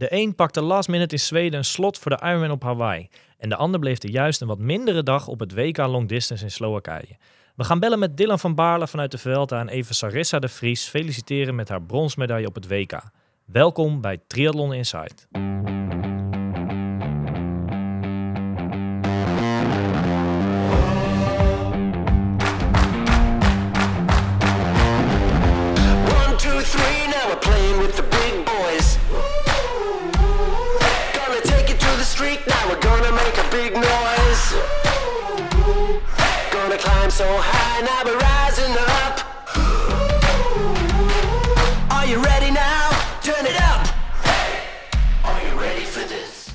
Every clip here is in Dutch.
De een pakte last minute in Zweden een slot voor de Ironman op Hawaï. En de ander bleef er juist een wat mindere dag op het WK Long Distance in Slowakije. We gaan bellen met Dylan van Baarle vanuit de Vuelta en even Sarissa de Vries feliciteren met haar bronsmedaille op het WK. Welkom bij Triathlon Inside. So high now we're rising up. Are you ready now? Turn it up. Hey, are you ready for this?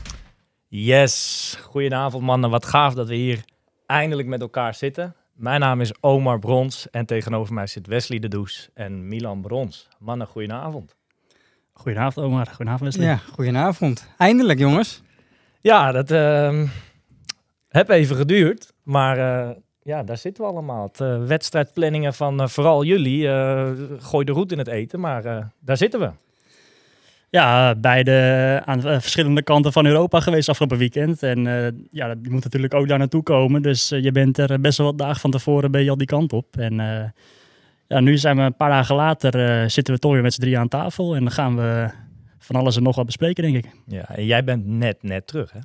Yes, goedenavond mannen. Wat gaaf dat we hier eindelijk met elkaar zitten. Mijn naam is Omar Brons en tegenover mij zit Wesley de Does en Milan Brons. Mannen, goedenavond. Goedenavond Omar, goedenavond Wesley. Ja, goedenavond. Eindelijk jongens. Ja, dat heb even geduurd, maar... Ja, daar zitten we allemaal. Wedstrijdplanningen van vooral jullie. Gooi de roet in het eten, maar daar zitten we. Ja, aan verschillende kanten van Europa geweest afgelopen weekend. En ja, je moet natuurlijk ook daar naartoe komen. Dus je bent er best wel wat dagen van tevoren ben je al die kant op. En ja, nu zijn we een paar dagen later, zitten we toch weer met z'n drieën aan tafel. En dan gaan we van alles en nog wat bespreken, denk ik. Ja, en jij bent net terug, hè?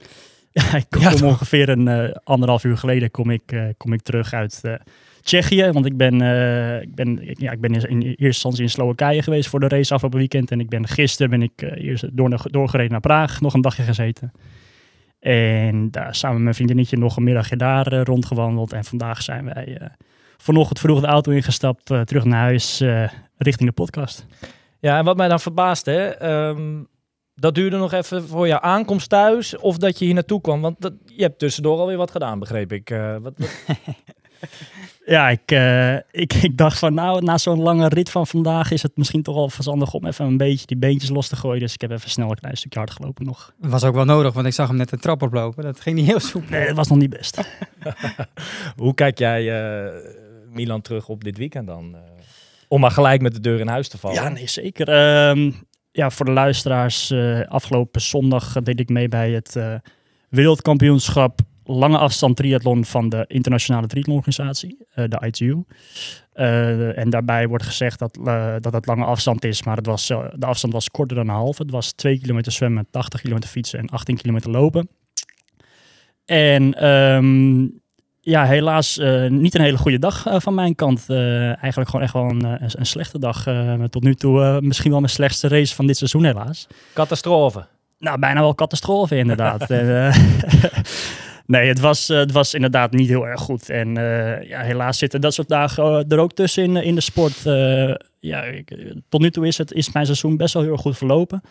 Ja, ik kom ongeveer anderhalf uur geleden kom ik terug uit Tsjechië. Want ik ben in eerste instantie in Slowakije geweest voor de race afgelopen weekend. En gisteren ben ik doorgereden naar Praag, nog een dagje gezeten. En daar samen met mijn vriendinnetje nog een middagje daar rondgewandeld. En vandaag zijn wij vanochtend vroeg de auto ingestapt, terug naar huis, richting de podcast. Ja, en wat mij dan verbaast, hè... Dat duurde nog even voor jouw aankomst thuis of dat je hier naartoe kwam? Want je hebt tussendoor alweer wat gedaan, begreep ik. Ja, ik dacht van nou, na zo'n lange rit van vandaag is het misschien toch al verstandig om even een beetje die beentjes los te gooien. Dus ik heb even snel een klein stukje hard gelopen nog. Was ook wel nodig, want ik zag hem net de trap oplopen. Dat ging niet heel soepel. Nee, dat was nog niet best. Hoe kijk jij Milan terug op dit weekend dan? Om maar gelijk met de deur in huis te vallen. Ja, nee, zeker. Ja, voor de luisteraars, afgelopen zondag deed ik mee bij het wereldkampioenschap lange afstand triathlon van de internationale triathlon organisatie, de ITU. En daarbij wordt gezegd dat het lange afstand is, maar de afstand was korter dan een half. Het was 2 kilometer zwemmen, 80 kilometer fietsen en 18 kilometer lopen. En ja, helaas niet een hele goede dag van mijn kant. Eigenlijk gewoon echt wel een slechte dag. Tot nu toe misschien wel mijn slechtste race van dit seizoen helaas. Catastrofe. Nou, bijna wel catastrofe inderdaad. Nee, het was inderdaad niet heel erg goed. En ja, helaas zitten dat soort dagen er ook tussen in de sport. Ja, tot nu toe is mijn seizoen best wel heel erg goed verlopen.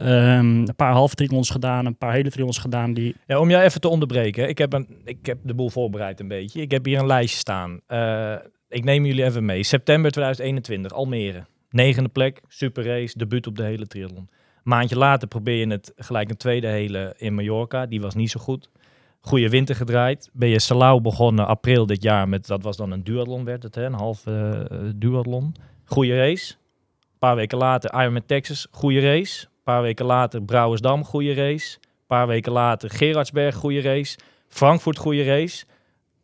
Een paar halve triathlons gedaan, een paar hele triathlons gedaan. Ja, om jou even te onderbreken, ik heb de boel voorbereid een beetje. Ik heb hier een lijstje staan. Ik neem jullie even mee. September 2021, Almere. 9e plek, super race, debuut op de hele triathlon. Maandje later probeer je het gelijk een tweede hele in Mallorca. Die was niet zo goed. Goede winter gedraaid. Ben je Salau begonnen april dit jaar met, dat was dan een duathlon werd het, hè? Een halve duathlon. Goede race. Een paar weken later Ironman Texas, goede race. Een paar weken later Brouwersdam, goede race. Een paar weken later Gerardsberg, goede race. Frankfurt, goede race.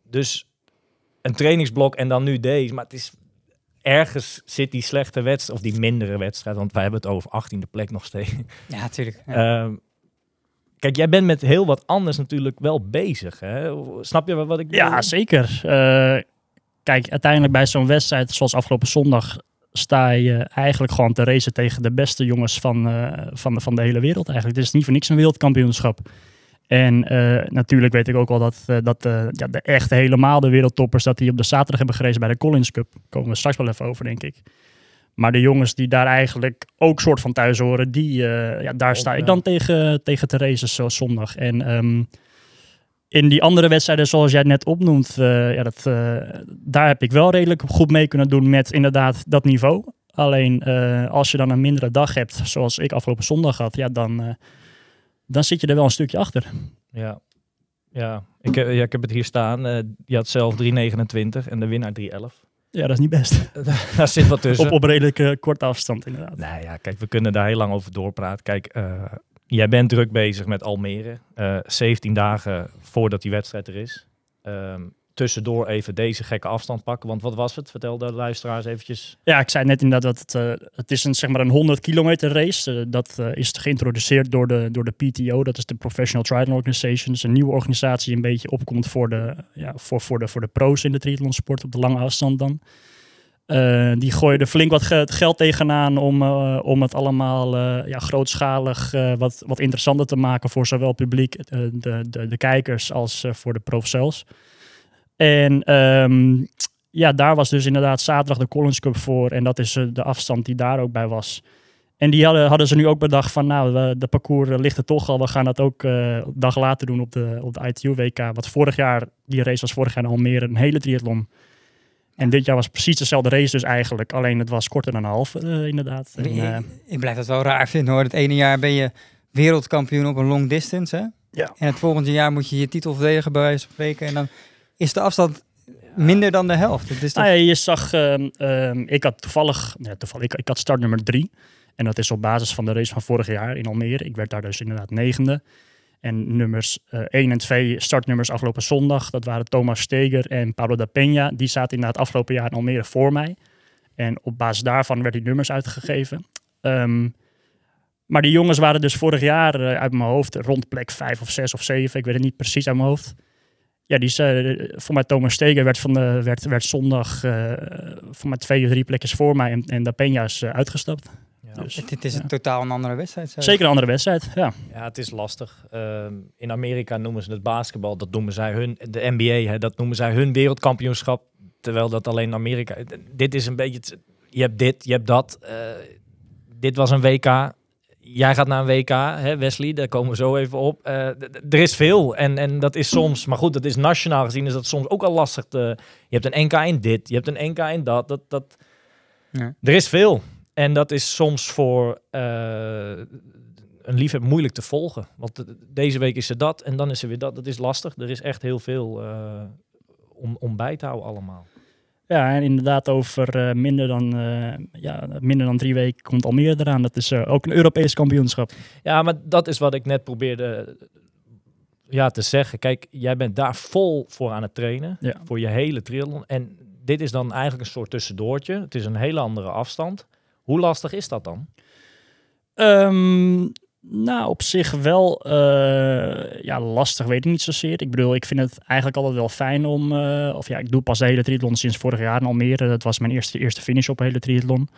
Dus een trainingsblok en dan nu deze. Maar het is ergens zit die slechte wedstrijd, of die mindere wedstrijd, want wij hebben het over 18e plek nog steeds. Ja, natuurlijk. Ja. Kijk, jij bent met heel wat anders natuurlijk wel bezig. Hè? Snap je wat ik bedoel? Ja, zeker. Kijk, uiteindelijk bij zo'n wedstrijd zoals afgelopen zondag... sta je eigenlijk gewoon te racen tegen de beste jongens van de hele wereld eigenlijk. Het is niet voor niks een wereldkampioenschap. En natuurlijk weet ik ook al dat de echte helemaal de wereldtoppers... dat die op de zaterdag hebben gereden bij de Collins Cup. Daar komen we straks wel even over, denk ik. Maar de jongens die daar eigenlijk ook soort van thuis horen... die ja, daar sta ik dan tegen te racen zoals zondag. En... in die andere wedstrijden zoals jij het net opnoemt, ja, daar heb ik wel redelijk goed mee kunnen doen met inderdaad dat niveau. Alleen als je dan een mindere dag hebt, zoals ik afgelopen zondag had, ja, dan zit je er wel een stukje achter. Ja, ik heb het hier staan. Je had zelf 3,29 en de winnaar 3,11. Ja, dat is niet best. Daar zit wat tussen. Op redelijk korte afstand inderdaad. Nou ja, kijk, we kunnen daar heel lang over doorpraten. Kijk, Jij bent druk bezig met Almere. 17 dagen voordat die wedstrijd er is. Tussendoor even deze gekke afstand pakken. Want wat was het? Vertel de luisteraars eventjes. Ja, ik zei net inderdaad dat het is een 100 kilometer race. Dat is geïntroduceerd door de PTO. Dat is de Professional Triathlon Organization. Dat is een nieuwe organisatie die een beetje opkomt voor de pro's in de triathlonsport. Op de lange afstand dan. Die gooien er flink wat geld tegenaan om het allemaal grootschalig wat interessanter te maken voor zowel het publiek, de kijkers, als voor de prof zelfs. En daar was dus inderdaad zaterdag de Collins Cup voor. En dat is de afstand die daar ook bij was. En die hadden ze nu ook bedacht van de parcours ligt er toch al. We gaan dat ook een dag later doen op de ITU WK. Want die race was vorig jaar in Almere een hele triathlon. En dit jaar was precies dezelfde race dus eigenlijk. Alleen het was korter dan een half inderdaad. Ik blijf dat wel raar vinden hoor. Het ene jaar ben je wereldkampioen op een long distance. Hè? Ja. En het volgende jaar moet je je titel verdedigen bij wijze van spreken. En dan is de afstand minder dan de helft. Het is toch... je zag, ik had toevallig start nummer 3. En dat is op basis van de race van vorig jaar in Almere. Ik werd daar dus inderdaad 9e. En nummers 1 en 2 startnummers afgelopen zondag. Dat waren Thomas Steger en Pablo Dapena. Die zaten inderdaad afgelopen jaar in Almere voor mij. En op basis daarvan werden die nummers uitgegeven. Maar die jongens waren dus vorig jaar uit mijn hoofd rond plek 5 of 6 of 7. Ik weet het niet precies uit mijn hoofd. Ja, voor mij Thomas Steger werd zondag voor mij 2 of 3 plekjes voor mij. En Dapena is uitgestapt. Ja. Dus, het is een totaal een andere wedstrijd. Zeker een andere wedstrijd, ja. Ja, het is lastig. In Amerika noemen ze het basketbal. Dat noemen zij de NBA, dat noemen zij hun wereldkampioenschap. Terwijl dat alleen in Amerika... Dit is een beetje... Je hebt dit, je hebt dat. Dit was een WK... Jij gaat naar een WK, hè Wesley, daar komen we zo even op. Er is veel en dat is soms... Maar goed, dat is nationaal gezien is dat soms ook al lastig. Je hebt een NK in dit, je hebt een NK in dat. Ja. Er is veel. En dat is soms voor een liefhebber moeilijk te volgen. Want deze week is er dat en dan is er weer dat. Dat is lastig. Er is echt heel veel om bij te houden allemaal. Ja, en inderdaad over minder dan 3 weken komt Almere eraan. Dat is ook een Europees kampioenschap. Ja, maar dat is wat ik net probeerde te zeggen. Kijk, jij bent daar vol voor aan het trainen. Ja. Voor je hele triathlon. En dit is dan eigenlijk een soort tussendoortje. Het is een hele andere afstand. Hoe lastig is dat dan? Op zich wel lastig, weet ik niet zozeer. Ik bedoel, ik vind het eigenlijk altijd wel fijn om... ik doe pas de hele triathlon sinds vorig jaar in Almere. Dat was mijn eerste finish op een hele triathlon.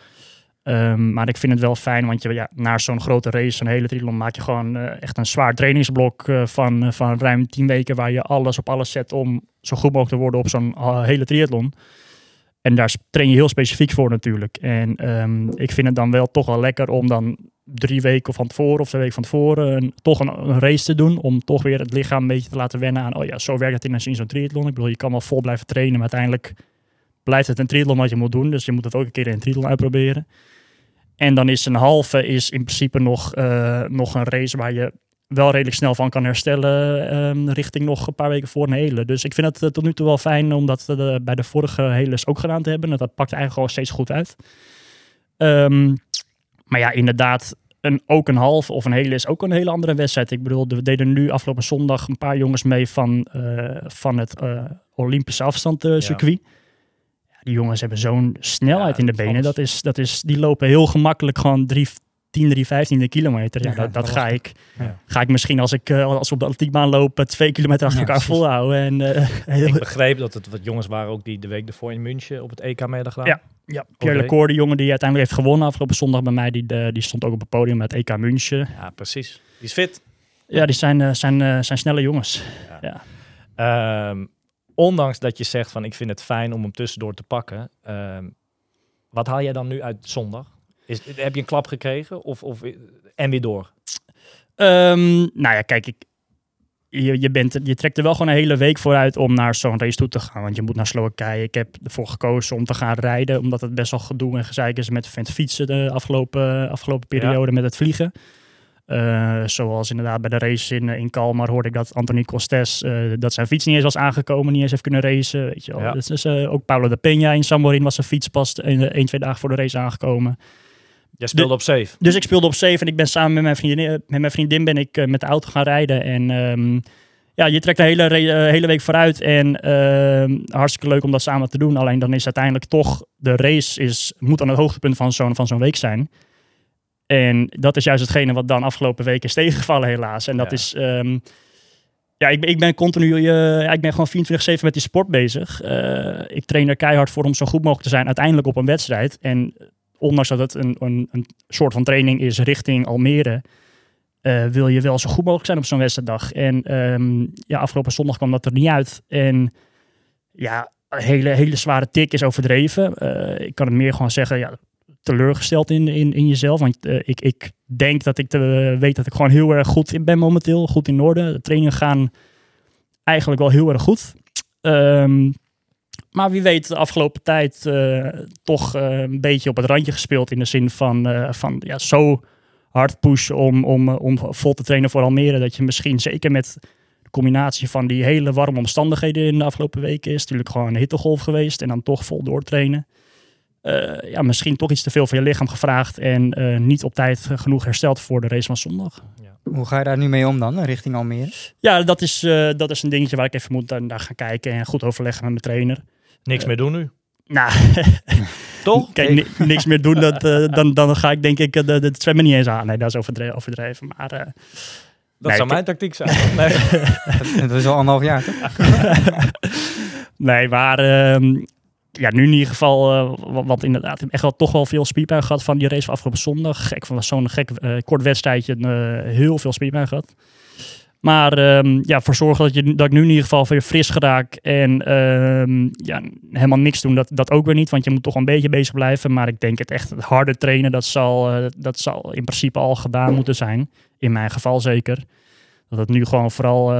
Maar ik vind het wel fijn, want na zo'n grote race, zo'n hele triathlon... maak je gewoon echt een zwaar trainingsblok van ruim 10 weken... waar je alles op alles zet om zo goed mogelijk te worden op zo'n hele triathlon. En daar train je heel specifiek voor natuurlijk. En ik vind het dan wel toch wel lekker om dan... 3 weken van tevoren of 2 weken van tevoren toch een race te doen. Om toch weer het lichaam een beetje te laten wennen aan... zo werkt het in zo'n triathlon. Ik bedoel, je kan wel vol blijven trainen, maar uiteindelijk blijft het een triathlon wat je moet doen. Dus je moet het ook een keer in een triathlon uitproberen. En dan is een halve in principe nog een race waar je wel redelijk snel van kan herstellen... richting nog een paar weken voor een hele. Dus ik vind het tot nu toe wel fijn om dat bij de vorige heles ook gedaan te hebben. Dat pakt eigenlijk al steeds goed uit. Maar ja, inderdaad, ook een half of een hele is ook een hele andere wedstrijd. Ik bedoel, we deden nu afgelopen zondag een paar jongens mee van het Olympische afstandcircuit. Ja, die jongens hebben zo'n snelheid in de benen. Die lopen heel gemakkelijk gewoon 3:15 kilometer. Ja, dat ga ik. Ja. Ga ik misschien als op de atletiekbaan lopen 2 kilometer achter elkaar volhouden. Ik begreep dat het wat jongens waren ook die de week ervoor in München op het EK mee hadden gedaan. Ja, Pierre Lecour, de jongen die uiteindelijk heeft gewonnen afgelopen zondag bij mij, die stond ook op het podium met EK München. Ja, precies. Die is fit. Ja, die zijn snelle jongens. Ja. Ja. Ondanks dat je zegt van ik vind het fijn om hem tussendoor te pakken. Wat haal jij dan nu uit zondag? Heb je een klap gekregen of en weer door? Kijk, je trekt er wel gewoon een hele week vooruit om naar zo'n race toe te gaan. Want je moet naar Slowakije. Ik heb ervoor gekozen om te gaan rijden. Omdat het best wel gedoe en gezeik is met het fietsen de afgelopen periode met het vliegen. Zoals inderdaad bij de race in Kalmar hoorde ik dat Anthony Costes... dat zijn fiets niet eens was aangekomen, niet eens heeft kunnen racen. Weet je wel. Ja. Dus, ook Paulo de Peña in Šamorín was zijn fiets pas 1-2 dagen voor de race aangekomen. Jij speelde op safe. Dus ik speelde op safe en ik ben samen met mijn vriendin ben ik met de auto gaan rijden. En ja, je trekt de hele week vooruit en hartstikke leuk om dat samen te doen. Alleen dan is uiteindelijk toch, de race moet aan het hoogtepunt van zo'n week zijn. En dat is juist hetgene wat dan afgelopen week is tegengevallen helaas. En dat is... ik ben continu... ik ben gewoon 24-7 met die sport bezig. Ik train er keihard voor om zo goed mogelijk te zijn uiteindelijk op een wedstrijd. En ondanks dat het een soort van training is richting Almere... wil je wel zo goed mogelijk zijn op zo'n wedstrijddag. En afgelopen zondag kwam dat er niet uit. En ja, een hele zware tik is overdreven. Ik kan het meer gewoon zeggen... Ja, teleurgesteld in jezelf. Want ik denk dat ik weet dat ik gewoon heel erg goed in ben momenteel. Goed in orde. De trainingen gaan eigenlijk wel heel erg goed. Maar wie weet, de afgelopen tijd toch een beetje op het randje gespeeld. In de zin van zo hard pushen om vol te trainen voor Almere. Dat je misschien zeker met de combinatie van die hele warme omstandigheden in de afgelopen weken is. Natuurlijk gewoon een hittegolf geweest. En dan toch vol doortrainen. Misschien toch iets te veel van je lichaam gevraagd en niet op tijd genoeg hersteld voor de race van zondag. Ja. Hoe ga je daar nu mee om dan, richting Almere? Ja, dat is een dingetje waar ik even moet naar gaan kijken en goed overleggen met mijn trainer. Niks meer doen nu? Nou, toch? Kijk, niks meer doen, dan ga ik denk ik het zwemmen niet eens aan. Nee, dat is overdreven, maar... dat zou mijn tactiek zijn. Nee. Dat is al anderhalf jaar, toch? Nee, maar... nu in ieder geval, want inderdaad echt wel toch wel veel spierpijn gehad van die race van afgelopen zondag. Ik vond zo'n gek kort wedstrijdje heel veel spierpijn gehad. Maar voor zorgen dat ik nu in ieder geval weer fris geraak en helemaal niks doen, dat ook weer niet. Want je moet toch een beetje bezig blijven. Maar ik denk het harde trainen, dat zal in principe al gedaan moeten zijn. In mijn geval zeker. Dat het nu gewoon vooral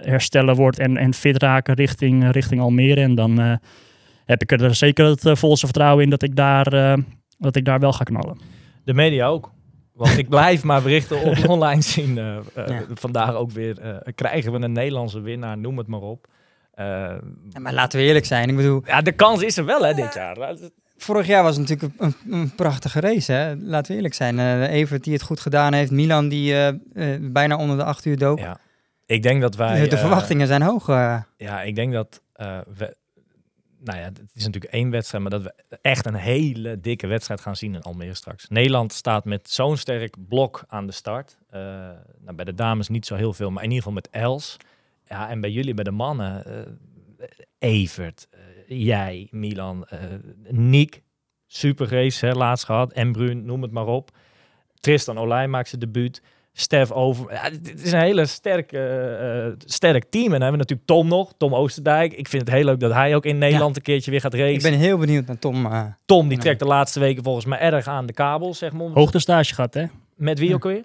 herstellen wordt en fit raken richting Almere. En dan... heb ik er zeker het volste vertrouwen in dat ik daar wel ga knallen. De media ook. Want ik blijf maar berichten op online zien. Vandaag ook weer krijgen we een Nederlandse winnaar, noem het maar op. Maar laten we eerlijk zijn. Ik bedoel... Ja, de kans is er wel hè, dit jaar. Vorig jaar was het natuurlijk een prachtige race. Hè? Laten we eerlijk zijn. Evert die het goed gedaan heeft. Milan die bijna onder de 8 uur dook. Ja. Ik denk dat wij... De verwachtingen zijn hoog. Ja, ik denk dat... het is natuurlijk één wedstrijd, maar dat we echt een hele dikke wedstrijd gaan zien in Almere straks. Nederland staat met zo'n sterk blok aan de start. Bij de dames niet zo heel veel, maar in ieder geval met Els. Ja, en bij jullie, bij de mannen, Evert, jij, Milan, Niek, super race, laatst gehad. En Bruun, noem het maar op. Tristan Olij maakt zijn debuut. Stef Overmars. Ja, het is een hele sterk team. En dan hebben we natuurlijk Tom nog. Tom Oosterdijk. Ik vind het heel leuk dat hij ook in Nederland een keertje weer gaat racen. Ik ben heel benieuwd naar Tom. Tom die trekt de laatste weken volgens mij erg aan de kabel. Zeg maar. Hoogtestage gehad, hè? Met wie ook weer?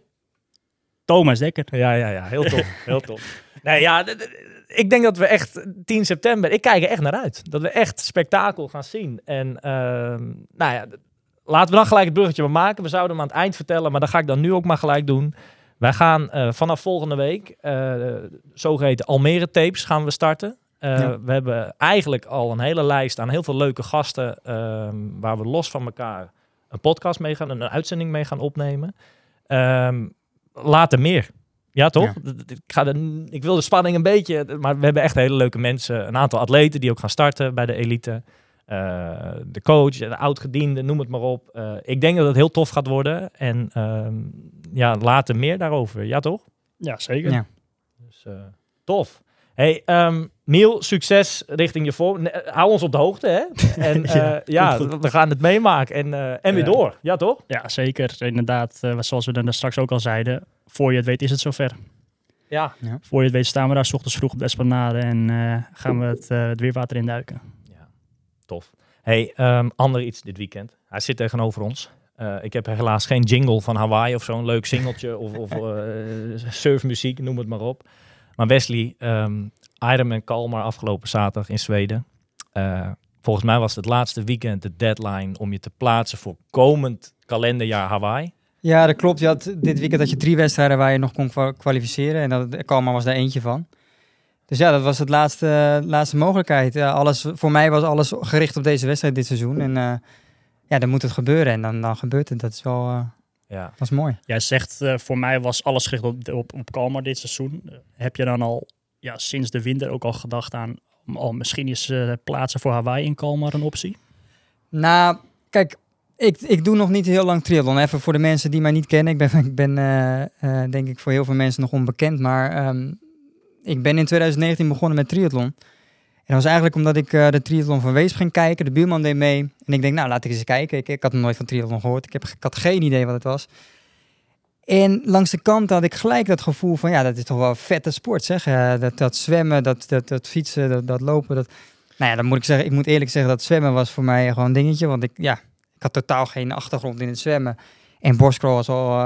Thomas Steger. Ja. Heel tof. Heel tof. Nee, ja, ik denk dat we echt 10 september... Ik kijk er echt naar uit. Dat we echt spektakel gaan zien. En laten we dan gelijk het bruggetje maar maken. We zouden hem aan het eind vertellen. Maar dat ga ik dan nu ook maar gelijk doen. Wij gaan vanaf volgende week zogeheten Almere Tapes gaan we starten. We hebben eigenlijk al een hele lijst aan heel veel leuke gasten waar we los van elkaar een podcast mee gaan, een uitzending mee gaan opnemen. Later meer. Ja, toch? Ja. Ik wil de spanning een beetje, maar we hebben echt hele leuke mensen. Een aantal atleten die ook gaan starten bij de elite. De coach, de oud-gediende, noem het maar op. Ik denk dat het heel tof gaat worden. En later meer daarover. Ja, toch? Ja, zeker. Ja. Dus, tof. Hey, Miel, succes richting je vorm. Hou ons op de hoogte, hè? En we gaan het meemaken. En weer door. Ja, toch? Ja, zeker. Inderdaad, zoals we dan straks ook al zeiden. Voor je het weet is het zover. Ja. Voor je het weet staan we daar 's ochtends vroeg op de esplanade. En gaan we het weerwater induiken. Tof. Hey, ander iets dit weekend. Hij zit tegenover ons. Ik heb helaas geen jingle van Hawaï of zo'n leuk singeltje of surfmuziek, noem het maar op. Maar Wesley, Ironman Kalmar afgelopen zaterdag in Zweden. Volgens mij was het laatste weekend de deadline om je te plaatsen voor komend kalenderjaar Hawaï. Ja, dat klopt. Je had dit weekend had je 3 wedstrijden waar je nog kon kwalificeren. En Kalmar was daar eentje van. Dus ja, dat was het laatste mogelijkheid. Voor mij was alles gericht op deze wedstrijd dit seizoen. En ja, dan moet het gebeuren en dan gebeurt het. Dat is wel... Ja. Dat is mooi. Jij zegt, voor mij was alles gericht op Kalmar dit seizoen. Heb je dan al sinds de winter ook al gedacht aan... misschien is plaatsen voor Hawaï in Kalmar een optie? Nou, kijk, ik doe nog niet heel lang triathlon. Even voor de mensen die mij niet kennen. Ik ben denk ik voor heel veel mensen nog onbekend. Maar ik ben in 2019 begonnen met triathlon. En dat was eigenlijk omdat ik de triathlon van Weesp ging kijken. De buurman deed mee. En ik denk, nou, laat ik eens kijken. Ik had nog nooit van triathlon gehoord. Ik had geen idee wat het was. En langs de kant had ik gelijk dat gevoel van... ja, dat is toch wel een vette sport, zeg. Dat zwemmen, dat fietsen, dat lopen. Nou ja, dan moet ik zeggen... Ik moet eerlijk zeggen dat zwemmen was voor mij gewoon een dingetje. Want ik had totaal geen achtergrond in het zwemmen. En borstcrawl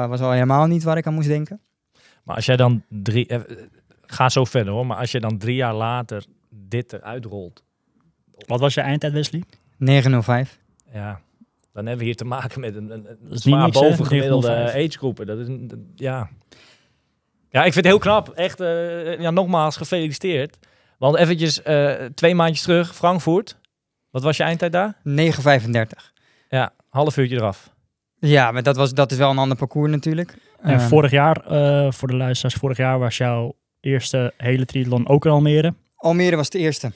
was al helemaal niet waar ik aan moest denken. Maar als jij dan ga zo verder, hoor. Maar als je dan 3 jaar later... dit eruit rolt. Wat was je eindtijd, Wesley? 9:05. Ja, dan hebben we hier te maken met een zwaar bovengemiddelde agegroepen. Dat is ja. Ja, ik vind het heel knap. Echt, nogmaals gefeliciteerd. Want eventjes 2 maandjes terug, Frankfurt. Wat was je eindtijd daar? 9:35. Ja, half uurtje eraf. Ja, maar dat is wel een ander parcours natuurlijk. En vorig jaar, voor de luisteraars, was jouw eerste hele triathlon ook in Almere. Almere was de eerste.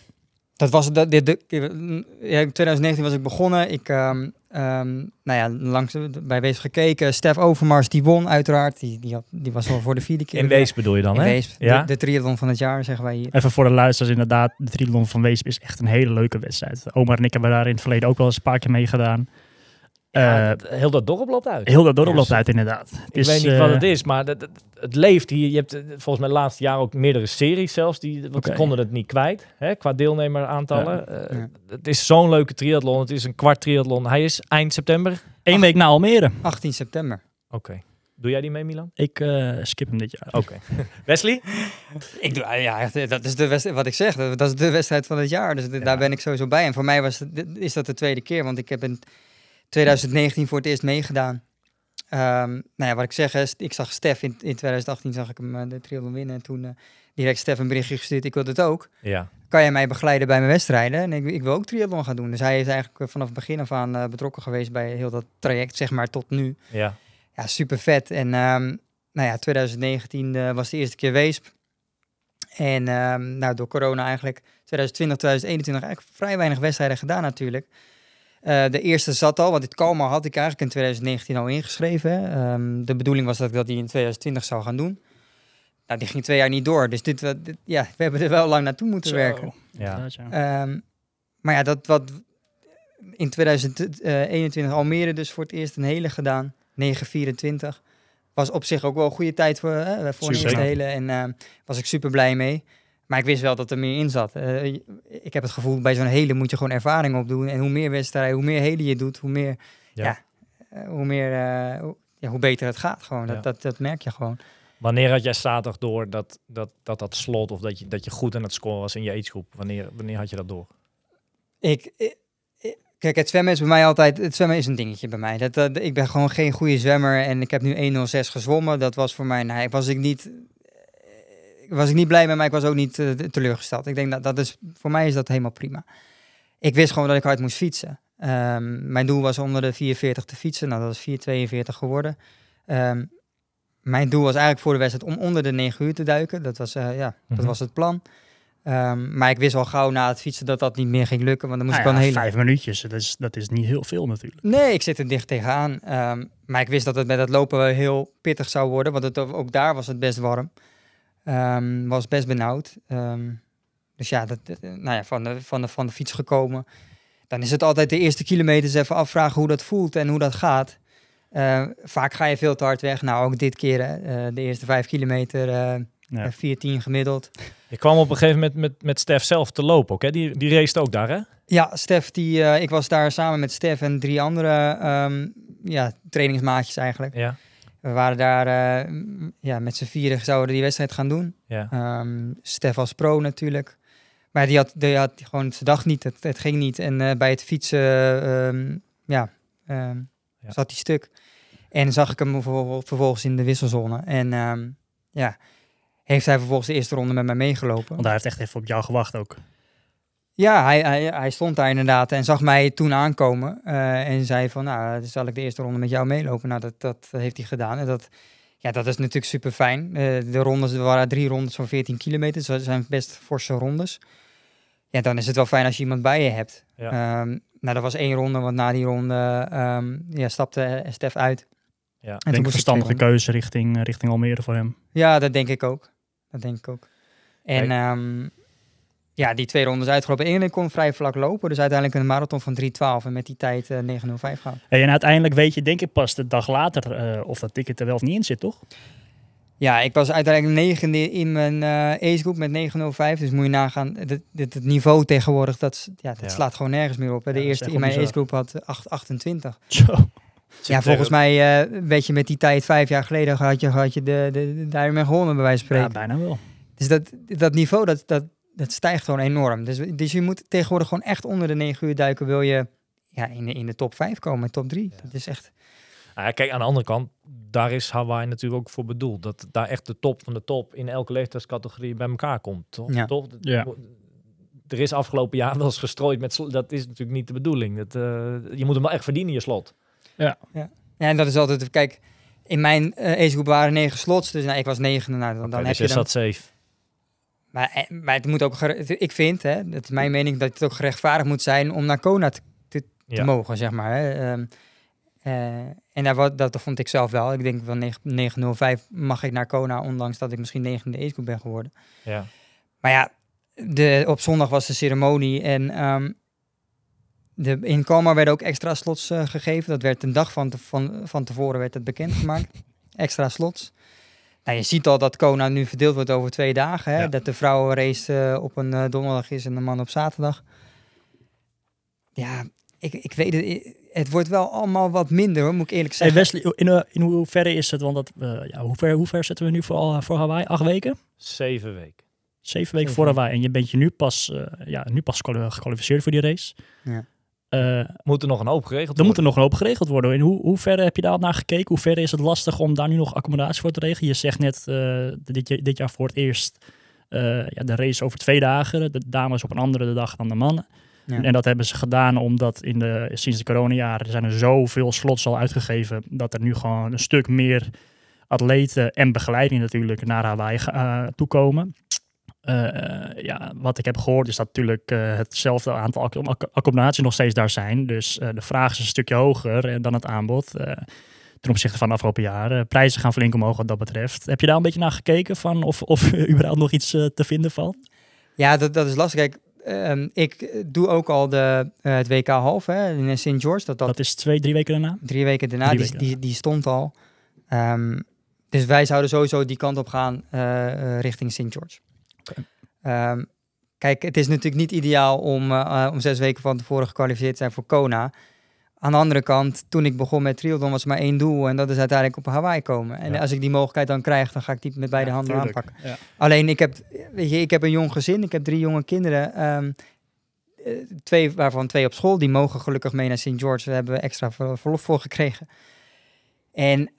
Dat was in 2019 was ik begonnen. Ik langs bij Weesp gekeken. Stef Overmars, die won uiteraard. Die was al voor de 4e keer. In Weesp bedoel je dan, hè? Weesp, ja? de triathlon van het jaar, zeggen wij hier. Even voor de luisteraars, inderdaad. De triathlon van Weesp is echt een hele leuke wedstrijd. Omar en ik hebben daar in het verleden ook wel eens een paar keer mee gedaan. Ja, heel dat dorp loopt uit. Heel dat dorp loopt uit, inderdaad. Ik weet niet wat het is, maar het leeft hier. Je hebt volgens mij laatste jaar ook meerdere series zelfs. Die konden het niet kwijt, hè, qua deelnemeraantallen. Ja. Het is zo'n leuke triathlon. Het is een kwart triathlon. Hij is eind september. 1 week na Almere. 18 september. Oké. Doe jij die mee, Milan? Ik skip hem dit jaar. Oké. Wesley? Ik doe, dat is wat ik zeg. Dat is de wedstrijd van het jaar. Dus daar ben ik sowieso bij. En voor mij is dat de 2e keer, want ik heb 2019 voor het eerst meegedaan. Wat ik zeg is, ik zag Stef in 2018 zag ik hem de triathlon winnen en toen direct Stef een berichtje gestuurd. Ik wil het ook. Ja. Kan jij mij begeleiden bij mijn wedstrijden? En ik wil ook triathlon gaan doen. Dus hij is eigenlijk vanaf het begin af aan betrokken geweest bij heel dat traject, zeg maar tot nu. Ja. Ja, super vet. En 2019 was de eerste keer Weesp. En door corona eigenlijk 2020, 2021 eigenlijk vrij weinig wedstrijden gedaan natuurlijk. De eerste zat al, want dit Kalmar had ik eigenlijk in 2019 al ingeschreven. Hè. De bedoeling was dat ik dat die in 2020 zou gaan doen. Nou, die ging 2 jaar niet door. Dus we hebben er wel lang naartoe moeten werken. Ja. In 2021 Almere dus voor het eerst een hele gedaan. 9:24. Was op zich ook wel een goede tijd voor een eerste hele. En was ik super blij mee. Maar ik wist wel dat er meer in zat. Ik heb het gevoel, bij zo'n hele moet je gewoon ervaring opdoen. En hoe meer wedstrijden, hoe meer hele je doet, hoe beter het gaat. Gewoon. Dat merk je gewoon. Wanneer had jij zaterdag door dat slot of dat je goed aan het scoren was in je agegroep? Wanneer had je dat door? Kijk, het zwemmen is bij mij altijd... Het zwemmen is een dingetje bij mij. Ik ben gewoon geen goede zwemmer en ik heb nu 1:06 gezwommen. Dat was voor mij... Nou, was ik niet blij mee, maar ik was ook niet teleurgesteld. Ik denk voor mij is dat helemaal prima. Ik wist gewoon dat ik hard moest fietsen. Mijn doel was onder de 4:40 te fietsen. Nou, dat was 4:42 geworden. Mijn doel was eigenlijk voor de wedstrijd om onder de 9 uur te duiken. Dat was, dat was het plan. Maar ik wist al gauw na het fietsen dat niet meer ging lukken. Want dan moest ik wel 5 minuutjes, dat is niet heel veel natuurlijk. Nee, ik zit er dicht tegenaan. Maar ik wist dat het met dat lopen wel heel pittig zou worden. Want ook daar was het best warm. Was best benauwd. Van de fiets gekomen. Dan is het altijd de eerste kilometers even afvragen hoe dat voelt en hoe dat gaat. Vaak ga je veel te hard weg. Nou, ook dit keer de eerste 5 kilometer, 4:10 gemiddeld. Je kwam op een gegeven moment met Stef zelf te lopen ook, hè? Die race ook daar, hè? Ja, Stef, ik was daar samen met Stef en 3 andere trainingsmaatjes eigenlijk. Ja. We waren daar met z'n 4 zouden we die wedstrijd gaan doen. Ja. Stef was pro natuurlijk. Maar die had gewoon zijn dag niet. Het ging niet. En bij het fietsen zat hij stuk. En zag ik hem vervolgens in de wisselzone. En heeft hij vervolgens de eerste ronde met mij meegelopen. Want hij heeft echt even op jou gewacht ook. Ja, hij stond daar inderdaad en zag mij toen aankomen. En zei van, nou, zal ik de eerste ronde met jou meelopen? Nou, dat heeft hij gedaan. En dat is natuurlijk super fijn. De rondes, er waren 3 rondes van 14 kilometer. Dus dat zijn best forse rondes. Ja, dan is het wel fijn als je iemand bij je hebt. Ja. Dat was 1 ronde, want na die ronde stapte Stef uit. Ja, en denk een verstandige keuze richting Almere voor hem. Ja, dat denk ik ook. En... Hey. Ja, die 2 rondes uitgelopen. Eén kon vrij vlak lopen. Dus uiteindelijk een marathon van 3:12. En met die tijd 9:05 gaan. Hey, en uiteindelijk weet je, denk ik, pas de dag later of dat ticket er wel of niet in zit, toch? Ja, ik was uiteindelijk 9e in mijn acegroep met 9:05. Dus moet je nagaan, het niveau tegenwoordig, dat slaat gewoon nergens meer op. Hè? De eerste in mijn acegroep had 8:28. Zo. Ja, volgens mij, weet je, met die tijd 5 jaar geleden had je de Ironman gewonnen, bij wijze van spreken. Ja, bijna wel. Dus dat niveau, dat stijgt gewoon enorm. Dus je moet tegenwoordig gewoon echt onder de 9 uur duiken. Wil je in de top 5 komen, top 3. Ja. Dat is echt... Nou ja, kijk, aan de andere kant, daar is Hawaii natuurlijk ook voor bedoeld. Dat daar echt de top van de top in elke leeftijdscategorie bij elkaar komt. Toch? Ja. Toch? Ja. Er is afgelopen jaar wel eens gestrooid met slot. Dat is natuurlijk niet de bedoeling. Je moet hem wel echt verdienen, je slot. Ja. Ja. Ja, en dat is altijd... Kijk, in mijn acegroep waren 9 slots. Dus ik was 9e. Nou, dan heb je dat safe. Maar het moet ook, ik vind, hè, dat is mijn mening, dat het ook gerechtvaardigd moet zijn om naar Kona te mogen, zeg maar. Hè. En dat vond ik zelf wel. Ik denk van 9:05 mag ik naar Kona, ondanks dat ik misschien 9e Eastgroep ben geworden. Ja. Maar ja, op zondag was de ceremonie en in Kalmar werden ook extra slots gegeven. Dat werd een dag van tevoren werd dat bekendgemaakt. Extra slots. Nou, je ziet al dat Kona nu verdeeld wordt over 2 dagen. Hè? Ja. Dat de vrouwenrace op een donderdag is en de man op zaterdag. Ja, ik weet het. Het wordt wel allemaal wat minder, hoor, moet ik eerlijk zeggen. Hey Wesley, in hoeverre is het? Want hoe ver zitten we nu voor Hawaii? 8 weken? 7 weken. 7 weken voor Hawaii. En je bent je nu pas gekwalificeerd voor die race. Ja. Moet er nog een hoop geregeld worden. In hoeverre heb je daar naar gekeken? Hoe ver is het lastig om daar nu nog accommodatie voor te regelen? Je zegt net dit jaar voor het eerst de race over 2 dagen. De dames op een andere dag dan de mannen. Ja. En dat hebben ze gedaan omdat sinds de coronajaren zijn er zoveel slots al uitgegeven. Dat er nu gewoon een stuk meer atleten en begeleiding natuurlijk naar Hawaii toekomen. Wat ik heb gehoord is dat natuurlijk hetzelfde aantal accommodaties nog steeds daar zijn. Dus de vraag is een stukje hoger dan het aanbod ten opzichte van de afgelopen jaren. Prijzen gaan flink omhoog wat dat betreft. Heb je daar een beetje naar gekeken van of überhaupt nog iets te vinden valt? Ja, dat is lastig. Kijk, ik doe ook al het WK half hè, in St. George. Dat is 3 weken daarna? 3 weken daarna, die stond al. Dus wij zouden sowieso die kant op gaan richting St. George. Kijk, het is natuurlijk niet ideaal om 6 weken van tevoren gekwalificeerd te zijn voor Kona. Aan de andere kant, toen ik begon met triathlon was er maar één doel en dat is uiteindelijk op Hawaii komen. En als ik die mogelijkheid dan krijg, dan ga ik die met beide handen aanpakken. Ja. Alleen, ik heb een jong gezin, ik heb 3 jonge kinderen. 2 op school, die mogen gelukkig mee naar St. George. Daar hebben we extra verlof voor gekregen. En...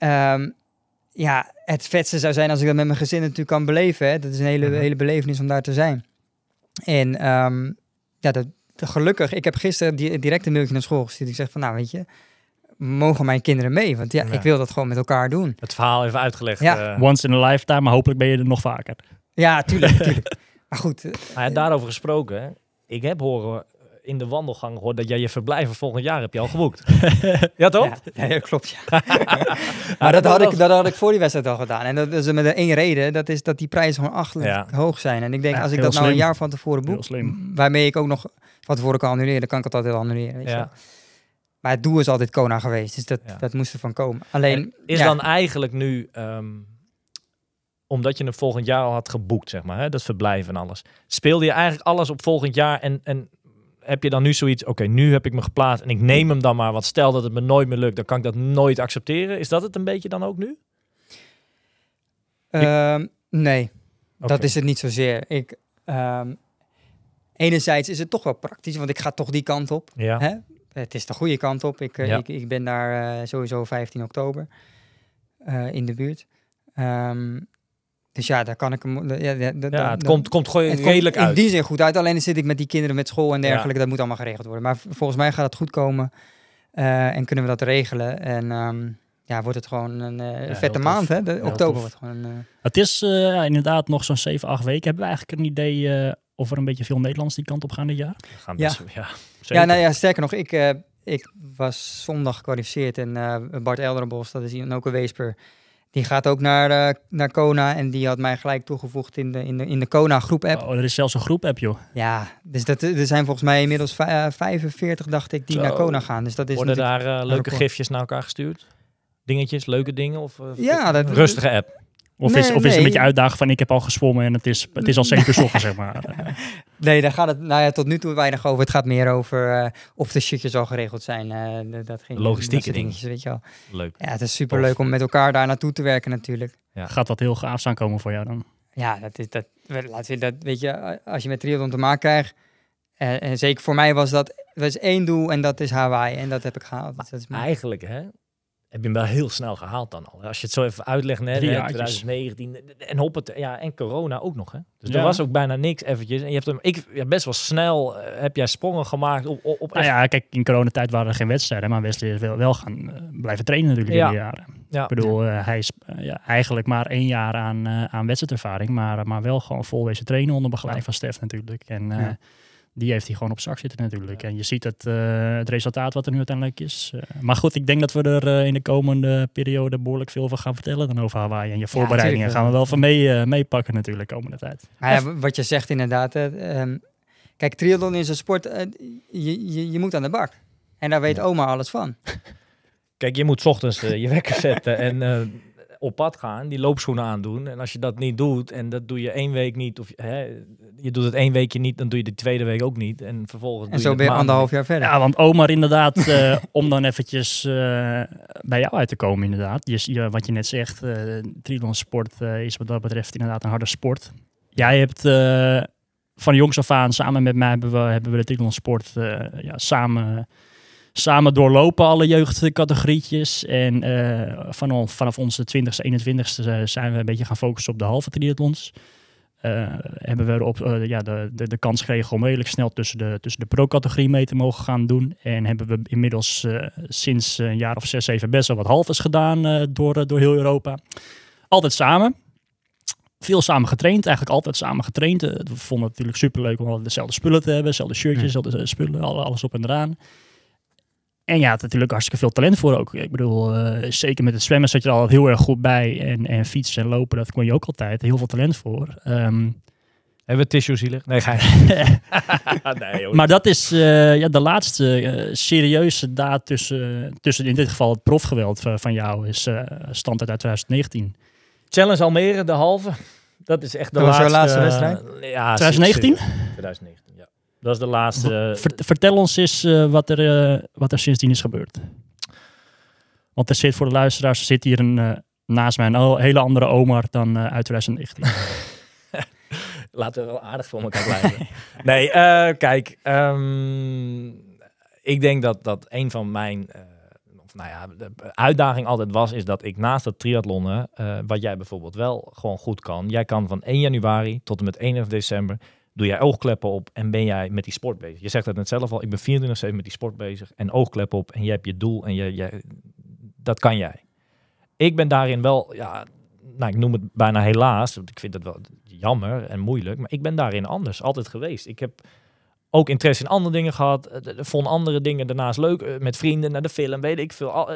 het vetste zou zijn als ik dat met mijn gezin natuurlijk kan beleven. Hè. Dat is een hele belevenis om daar te zijn. En gelukkig, ik heb gisteren direct een mailtje naar school gestuurd. Ik zeg van, nou weet je, mogen mijn kinderen mee? Want ik wil dat gewoon met elkaar doen. Het verhaal even uitgelegd. Ja. Once in a lifetime, maar hopelijk ben je er nog vaker. Ja, tuurlijk. Maar goed. Daarover gesproken, hè? Ik heb horen... in de wandelgang gehoord dat jij je verblijven volgend jaar heb je al geboekt. Ja, toch? Ja, klopt, ja. Maar dat had ik voor die wedstrijd al gedaan. En dat is met 1 reden, dat is dat die prijzen gewoon achterlijk hoog zijn. En ik denk, als ik dat nou een jaar van tevoren boek, waarmee ik ook nog van tevoren kan annuleren, kan ik het altijd annuleren. Weet je. Maar het doel is altijd Kona geweest, dus dat moest ervan komen. Alleen is dan eigenlijk nu... omdat je hem volgend jaar al had geboekt, zeg maar, hè? Dat verblijven en alles. Speelde je eigenlijk alles op volgend jaar en heb je dan nu zoiets, oké, nu heb ik me geplaatst en ik neem hem dan maar, want stel dat het me nooit meer lukt, dan kan ik dat nooit accepteren. Is dat het een beetje dan ook nu? Nee, dat is het niet zozeer. Enerzijds is het toch wel praktisch, want ik ga toch die kant op. Ja. Hè? Het is de goede kant op. Ik ben daar sowieso 15 oktober in de buurt. Dus ja, daar kan ik hem... Het komt redelijk uit. In die zin goed uit. Alleen dan zit ik met die kinderen met school en dergelijke. Ja. Dat moet allemaal geregeld worden. Maar volgens mij gaat het goed komen. En kunnen we dat regelen. En wordt het gewoon een vette maand. Hè? Oktober wordt gewoon... Het is inderdaad nog zo'n 7-8 weken. Hebben we eigenlijk een idee... Of er een beetje veel Nederlands die kant op gaan dit jaar? Sterker nog, ik was zondag gekwalificeerd. En Bart Elderbos, dat is ook een Weesper... Die gaat ook naar Kona en die had mij gelijk toegevoegd in de Kona groep-app. Oh, er is zelfs een groep-app, joh. Ja, dus er zijn volgens mij inmiddels 45, dacht ik, die naar Kona gaan. Dus dat is worden daar leuke gifjes naar elkaar gestuurd? Dingetjes, leuke dingen? Of een rustige app? Is het een beetje uitdagen van ik heb al gezwommen en het is al 7 uur 's ochtends, zeg maar. Nee, daar gaat het tot nu toe weinig over. Het gaat meer over of de shitjes al geregeld zijn. Logistieke dingetjes, weet je wel. Leuk. Ja, het is superleuk om met elkaar daar naartoe te werken natuurlijk. Ja. Gaat dat heel gaaf aankomen voor jou dan? Ja, dat weet je, als je met triathlon te maken krijgt. En zeker voor mij was dat één doel en dat is Hawaï. En dat heb ik gehaald. Dus dat is eigenlijk, hè? Heb je hem wel heel snel gehaald dan al. Als je het zo even uitlegt, hè, 2019 en hoppatee, ja, en corona ook nog, hè. Dus er was ook bijna niks eventjes. En je hebt hem, best wel snel heb jij sprongen gemaakt. Kijk, in coronatijd waren er geen wedstrijden, maar Wesley is wel gaan blijven trainen natuurlijk in die jaren. Ja. Ik bedoel, hij is eigenlijk maar 1 jaar aan wedstrijdervaring, maar wel gewoon vol wezen trainen onder begeleiding van Stef natuurlijk. En die heeft hij gewoon op zak zitten natuurlijk. Ja. En je ziet het resultaat wat er nu uiteindelijk is. Maar goed, ik denk dat we er in de komende periode behoorlijk veel van gaan vertellen dan over Hawaï. En je voorbereidingen gaan we wel van meepakken natuurlijk de komende tijd. Wat je zegt inderdaad. Kijk, triathlon is een sport, je moet aan de bak. En daar weet oma alles van. Kijk, je moet 's ochtends je wekker zetten en... op pad gaan, die loopschoenen aandoen. En als je dat niet doet, en dat doe je 1 week niet, of je doet het 1 weekje niet, dan doe je de 2e week ook niet. En vervolgens. En zo ben je 1,5 jaar verder. Ja, want Omar inderdaad, om dan eventjes bij jou uit te komen inderdaad. Wat je net zegt, triathlonsport is wat dat betreft inderdaad een harde sport. Jij hebt van jongs af aan, samen met mij hebben we de triathlonsport samen doorlopen alle jeugdcategorietjes. En vanaf onze 20e, 21e zijn we een beetje gaan focussen op de halve triathlons. Hebben we erop de kans gekregen om redelijk snel tussen de pro-categorie mee te mogen gaan doen. En hebben we inmiddels sinds een jaar of 6, 7 best wel wat halves gedaan door heel Europa. Altijd samen. Veel samen getraind, eigenlijk altijd samen getraind. We vonden het natuurlijk superleuk om altijd dezelfde spullen te hebben. Dezelfde shirtjes, dezelfde spullen, alles op en eraan. En ja, natuurlijk hartstikke veel talent voor ook. Ik bedoel, zeker met het zwemmen zat je er altijd heel erg goed bij. En fietsen en lopen, dat kon je ook altijd. Heel veel talent voor. Hebben we tissues hier liggen? Nee, ga je nee, maar dat is de laatste serieuze daad tussen in dit geval het profgeweld van jou is standaard uit 2019. Challenge Almere, de halve. Dat is echt de laatste wedstrijd? 2019? 2019, ja. Dat is de laatste. Vertel ons eens wat er sindsdien is gebeurd. Want er zit voor de luisteraars zit hier naast mij een hele andere Omar dan uit 2019. Laten we wel aardig voor elkaar blijven. Nee, kijk. Ik denk dat een van mijn de uitdaging altijd was... is dat ik naast het triathlonnen, wat jij bijvoorbeeld wel gewoon goed kan... Jij kan van 1 januari tot en met 31 december... Doe jij oogkleppen op en ben jij met die sport bezig? Je zegt dat net zelf al, ik ben 24/7 met die sport bezig. En oogkleppen op en je hebt je doel en dat kan jij. Ik ben daarin wel, ik noem het bijna helaas. Want ik vind dat wel jammer en moeilijk. Maar ik ben daarin anders, altijd geweest. Ik heb ook interesse in andere dingen gehad. Vond andere dingen daarnaast leuk. Met vrienden naar de film, weet ik veel.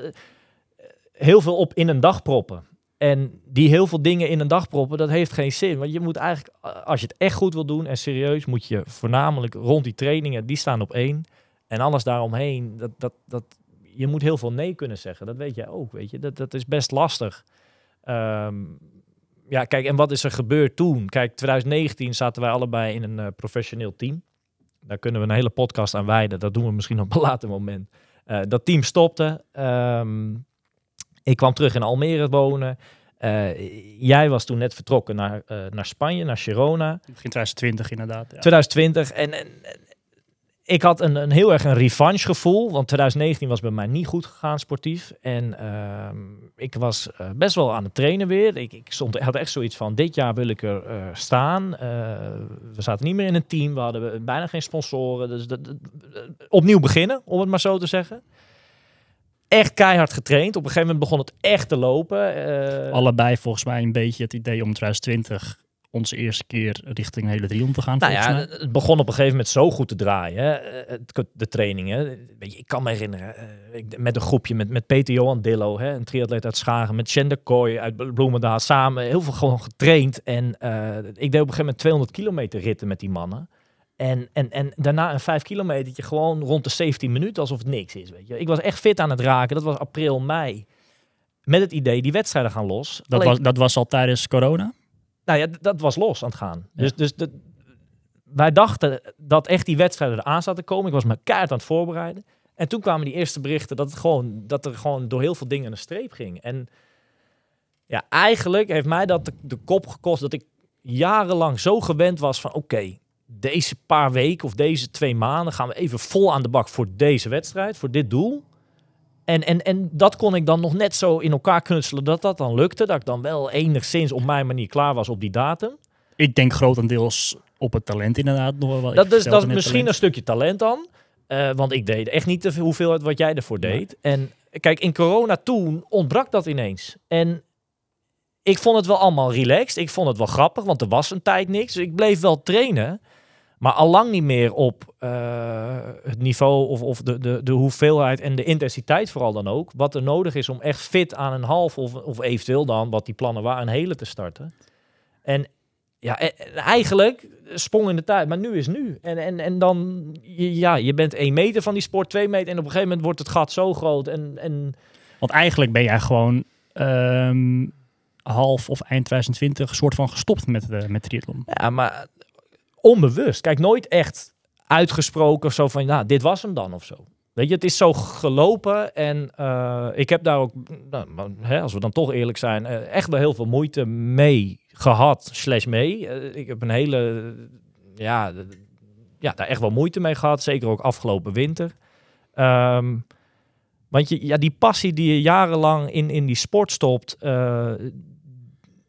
Heel veel op in een dag proppen. En die heel veel dingen in een dag proppen, dat heeft geen zin. Want je moet eigenlijk, als je het echt goed wil doen en serieus, moet je voornamelijk rond die trainingen, die staan op 1. En alles daaromheen, je moet heel veel nee kunnen zeggen. Dat weet jij ook, weet je. Dat is best lastig. Kijk, en wat is er gebeurd toen? Kijk, 2019 zaten wij allebei in een professioneel team. Daar kunnen we een hele podcast aan wijden. Dat doen we misschien op een later moment. Dat team stopte. Ik kwam terug in Almere wonen. Jij was toen net vertrokken naar Spanje, naar Girona. Begin 2020 inderdaad. Ja. 2020. En Ik had een heel erg een revanche gevoel, want 2019 was bij mij niet goed gegaan sportief. En ik was best wel aan het trainen weer. Ik had echt zoiets van, dit jaar wil ik er staan. We zaten niet meer in een team, we hadden bijna geen sponsoren. Dus opnieuw beginnen, om het maar zo te zeggen. Echt keihard getraind. Op een gegeven moment begon het echt te lopen. Allebei volgens mij een beetje het idee om 2020... onze eerste keer richting hele triathlon te gaan. Nou ja, het begon op een gegeven moment zo goed te draaien. Hè. De trainingen. Ik kan me herinneren, met een groepje, met Peter Johan Dillo, hè, een triatleet uit Schagen, met Chen de Kooi uit Bloemendaal, samen heel veel gewoon getraind. En ik deed op een gegeven moment 200 kilometer ritten met die mannen. En daarna een 5 kilometertje gewoon rond de 17 minuten, alsof het niks is. Weet je. Ik was echt fit aan het raken. Dat was april, mei. Met het idee, die wedstrijden gaan los. Dat was al tijdens corona? Nou ja, dat was los aan het gaan. Ja. Dus wij dachten dat echt die wedstrijden eraan zaten te komen. Ik was me keihard aan het voorbereiden. En toen kwamen die eerste berichten dat er gewoon door heel veel dingen een streep ging. En ja, eigenlijk heeft mij dat de kop gekost dat ik jarenlang zo gewend was van oké, deze paar weken of deze 2 maanden gaan we even vol aan de bak voor deze wedstrijd, voor dit doel. En dat kon ik dan nog net zo in elkaar knutselen dat dan lukte. Dat ik dan wel enigszins op mijn manier klaar was op die datum. Ik denk grotendeels op het talent inderdaad. Dat is misschien talent. Een stukje talent dan. Want ik deed echt niet de hoeveelheid wat jij ervoor deed. Ja. En kijk, in corona toen ontbrak dat ineens. En ik vond het wel allemaal relaxed. Ik vond het wel grappig, want er was een tijd niks. Dus ik bleef wel trainen. Maar allang niet meer op het niveau of de hoeveelheid en de intensiteit vooral dan ook. Wat er nodig is om echt fit aan een half of eventueel dan, wat die plannen waren, een hele te starten. En ja, eigenlijk sprong in de tijd, maar nu is nu. En dan, ja, je bent 1 meter van die sport, 2 meter. En op een gegeven moment wordt het gat zo groot. Want eigenlijk ben jij gewoon... half of eind 2020 soort van gestopt met triathlon. Ja, maar... onbewust. Kijk, nooit echt uitgesproken of zo van, nou, dit was hem dan of zo. Weet je, het is zo gelopen en ik heb daar ook, nou, maar, hè, als we dan toch eerlijk zijn, echt wel heel veel moeite mee gehad, mee. Ik heb een hele, daar echt wel moeite mee gehad, zeker ook afgelopen winter. Want die passie die je jarenlang in die sport stopt,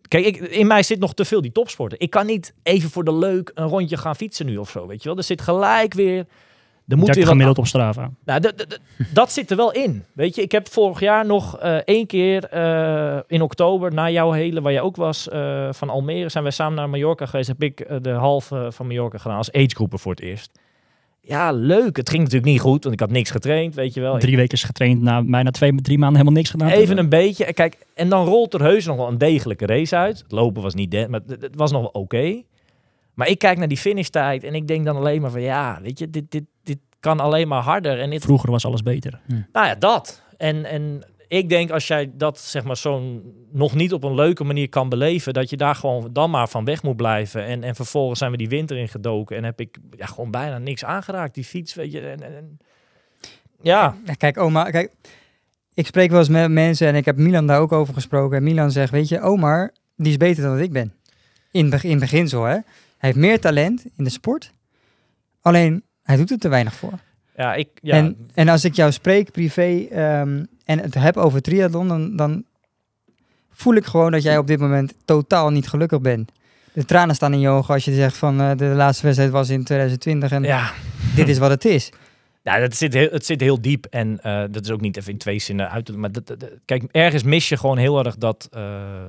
kijk, in mij zit nog te veel die topsporten. Ik kan niet even voor de leuk een rondje gaan fietsen nu of zo, weet je wel. Er zit gelijk weer... Er moet weer gemiddeld op Strava. Nou, dat zit er wel in, weet je. Ik heb vorig jaar nog 1 keer in oktober, na jouw hele, waar jij ook was, van Almere, zijn wij samen naar Mallorca geweest. Heb ik de halve van Mallorca gedaan als agegroeper voor het eerst. Ja, leuk. Het ging natuurlijk niet goed, want ik had niks getraind, weet je wel. 3 weken getraind, na bijna 2-3 maanden helemaal niks gedaan. Even een beetje. Kijk, en dan rolt er heus nog wel een degelijke race uit. Het lopen was niet maar het was nog wel oké. Maar ik kijk naar die finishtijd en ik denk dan alleen maar van, ja, weet je, dit kan alleen maar harder. En vroeger was alles beter. Hm. Nou ja, dat. En ik denk, als jij dat, zeg maar, zo'n nog niet op een leuke manier kan beleven, dat je daar gewoon dan maar van weg moet blijven. En vervolgens zijn we die winter in gedoken en heb ik gewoon bijna niks aangeraakt. Die fiets, weet je. Ja. Kijk, Omar, ik spreek wel eens met mensen en ik heb Milan daar ook over gesproken. En Milan zegt, weet je, Omar, die is beter dan dat ik ben. In beginsel, hè. Hij heeft meer talent in de sport. Alleen, hij doet er te weinig voor. Ja, en als ik jou spreek privé en het heb over triathlon, dan voel ik gewoon dat jij op dit moment totaal niet gelukkig bent. De tranen staan in je ogen als je zegt van de laatste wedstrijd was in 2020 en dit is wat het is. Nou, het zit heel diep en dat is ook niet even in 2 zinnen uit te doen. Maar kijk, ergens mis je gewoon heel erg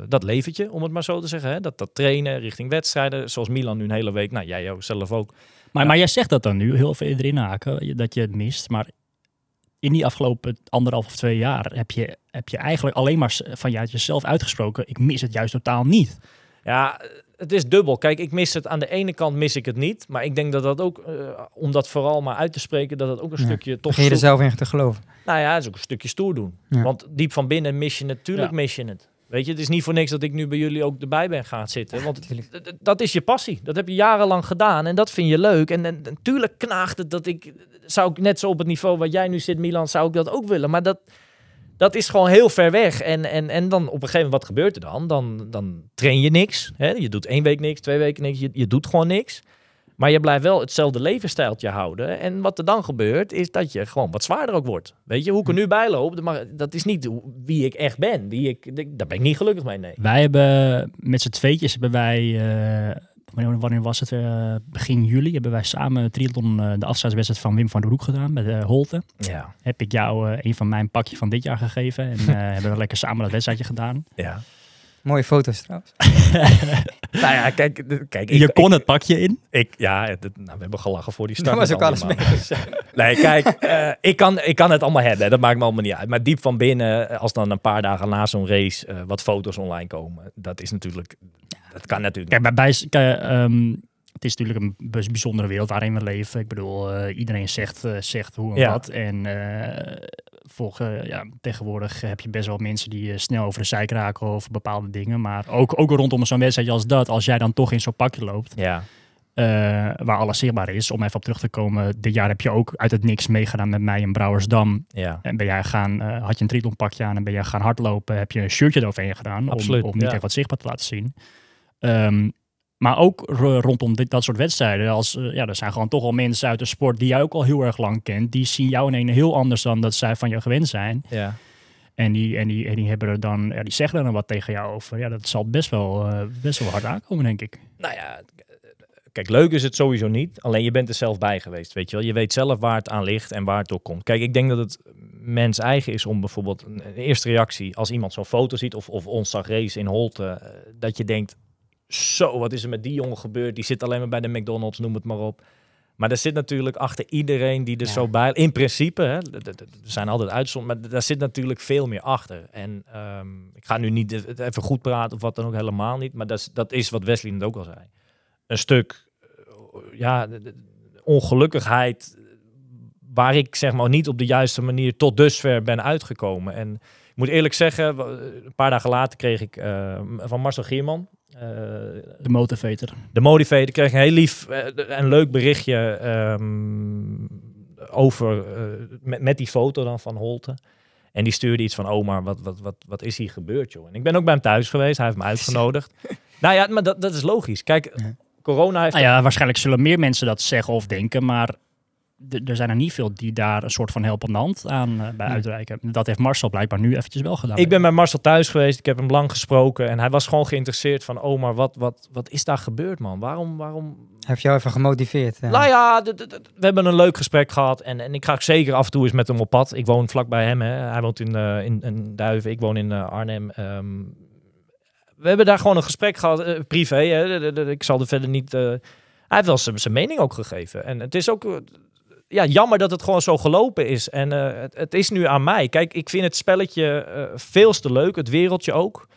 dat leventje, om het maar zo te zeggen. Hè? Dat trainen richting wedstrijden, zoals Milan nu een hele week, nou jij zelf ook. Maar jij zegt dat dan nu, heel veel erin haken, dat je het mist. Maar in die afgelopen 1,5 of 2 jaar heb je eigenlijk alleen maar vanuit jezelf uitgesproken, ik mis het juist totaal niet. Ja, het is dubbel. Kijk, ik mis het. Aan de ene kant mis ik het niet. Maar ik denk dat ook, om dat vooral maar uit te spreken, dat ook een stukje... Begin je er zelf in te geloven. Nou ja, dat is ook een stukje stoer doen. Ja. Want diep van binnen mis je natuurlijk mis je het. Weet je, het is niet voor niks dat ik nu bij jullie ook erbij ben gaan zitten. Want dat is je passie. Dat heb je jarenlang gedaan en dat vind je leuk. En natuurlijk knaagt het dat zou ik net zo op het niveau waar jij nu zit, Milan, zou ik dat ook willen. Maar dat is gewoon heel ver weg. En dan op een gegeven moment, wat gebeurt er dan? Dan train je niks. Hè? Je doet 1 week niks, 2 weken niks. Je doet gewoon niks. Maar je blijft wel hetzelfde levensstijltje houden. En wat er dan gebeurt, is dat je gewoon wat zwaarder ook wordt. Weet je, hoe ik er nu bij loop, dat is niet wie ik echt ben. Daar ben ik niet gelukkig mee, nee. Wij hebben met z'n tweetjes, wanneer was het? Begin juli hebben wij samen triathlon de afscheidswedstrijd van Wim van der Broek gedaan met Holten. Ja. Heb ik jou een van mijn pakje van dit jaar gegeven. En hebben we lekker samen dat wedstrijdje gedaan. Ja. Mooie foto's trouwens. Nou ja, kijk. Je kon het pakje in. We hebben gelachen voor die start. Dat was ook alles mee. Nee, kijk, ik kan het allemaal hebben. Dat maakt me allemaal niet uit. Maar diep van binnen, als dan een paar dagen na zo'n race wat foto's online komen. Dat is natuurlijk... Dat kan natuurlijk niet. Kijk, het is natuurlijk een bijzondere wereld waarin we leven. Ik bedoel, iedereen zegt hoe en wat. En... tegenwoordig heb je best wel mensen die snel over de zeik raken over bepaalde dingen. Maar ook rondom zo'n wedstrijdje als dat, als jij dan toch in zo'n pakje loopt, waar alles zichtbaar is. Om even op terug te komen, dit jaar heb je ook uit het niks meegedaan met mij in Brouwersdam. Ja. En ben jij had je een triathlonpakje aan en ben jij gaan hardlopen, heb je een shirtje eroverheen gedaan. Absoluut, om niet echt wat zichtbaar te laten zien. Maar ook rondom dat soort wedstrijden. Er zijn gewoon toch al mensen uit de sport die jij ook al heel erg lang kent. Die zien jou in een heel anders dan dat zij van jou gewend zijn. Ja. En die hebben er dan, die zeggen er dan wat tegen jou over. Ja, dat zal best wel hard aankomen, denk ik. Nou ja, kijk, leuk is het sowieso niet. Alleen je bent er zelf bij geweest, weet je wel. Je weet zelf waar het aan ligt en waar het door komt. Kijk, ik denk dat het mens eigen is om bijvoorbeeld een eerste reactie... als iemand zo'n foto ziet of ons zag race in Holten, dat je denkt... Zo, wat is er met die jongen gebeurd? Die zit alleen maar bij de McDonald's, noem het maar op. Maar daar zit natuurlijk achter iedereen die er zo bij... In principe, hè, er zijn altijd uitzonderingen, maar daar zit natuurlijk veel meer achter. En ik ga nu niet even goed praten of wat dan ook, helemaal niet. Maar dat is wat Wesley net ook al zei. Een stuk ongelukkigheid waar ik zeg maar niet op de juiste manier tot dusver ben uitgekomen. En ik moet eerlijk zeggen, een paar dagen later kreeg ik van Marcel Gierman... de motivator. De motivator kreeg een heel lief en leuk berichtje met die foto dan van Holten. En die stuurde iets van, maar wat is hier gebeurd, joh? En ik ben ook bij hem thuis geweest, hij heeft me uitgenodigd. Nou ja, maar dat is logisch. Kijk, corona heeft... Nou ja, waarschijnlijk zullen meer mensen dat zeggen of denken, maar... Er zijn er niet veel die daar een soort van helpende hand aan bij uitreiken. Dat heeft Marcel blijkbaar nu eventjes wel gedaan. Ik ben bij Marcel thuis geweest. Ik heb hem lang gesproken. En hij was gewoon geïnteresseerd van... maar wat is daar gebeurd, man? Waarom... Hij heeft jou even gemotiveerd. Ja. Nou ja, we hebben een leuk gesprek gehad. En ik ga zeker af en toe eens met hem op pad. Ik woon vlak bij hem. Hè. Hij woont in Duiven. Ik woon in Arnhem. We hebben daar gewoon een gesprek gehad. Privé. Hè. Ik zal er verder niet... Hij heeft wel zijn mening ook gegeven. En het is ook... jammer dat het gewoon zo gelopen is. En het is nu aan mij. Kijk, ik vind het spelletje veel te leuk. Het wereldje ook.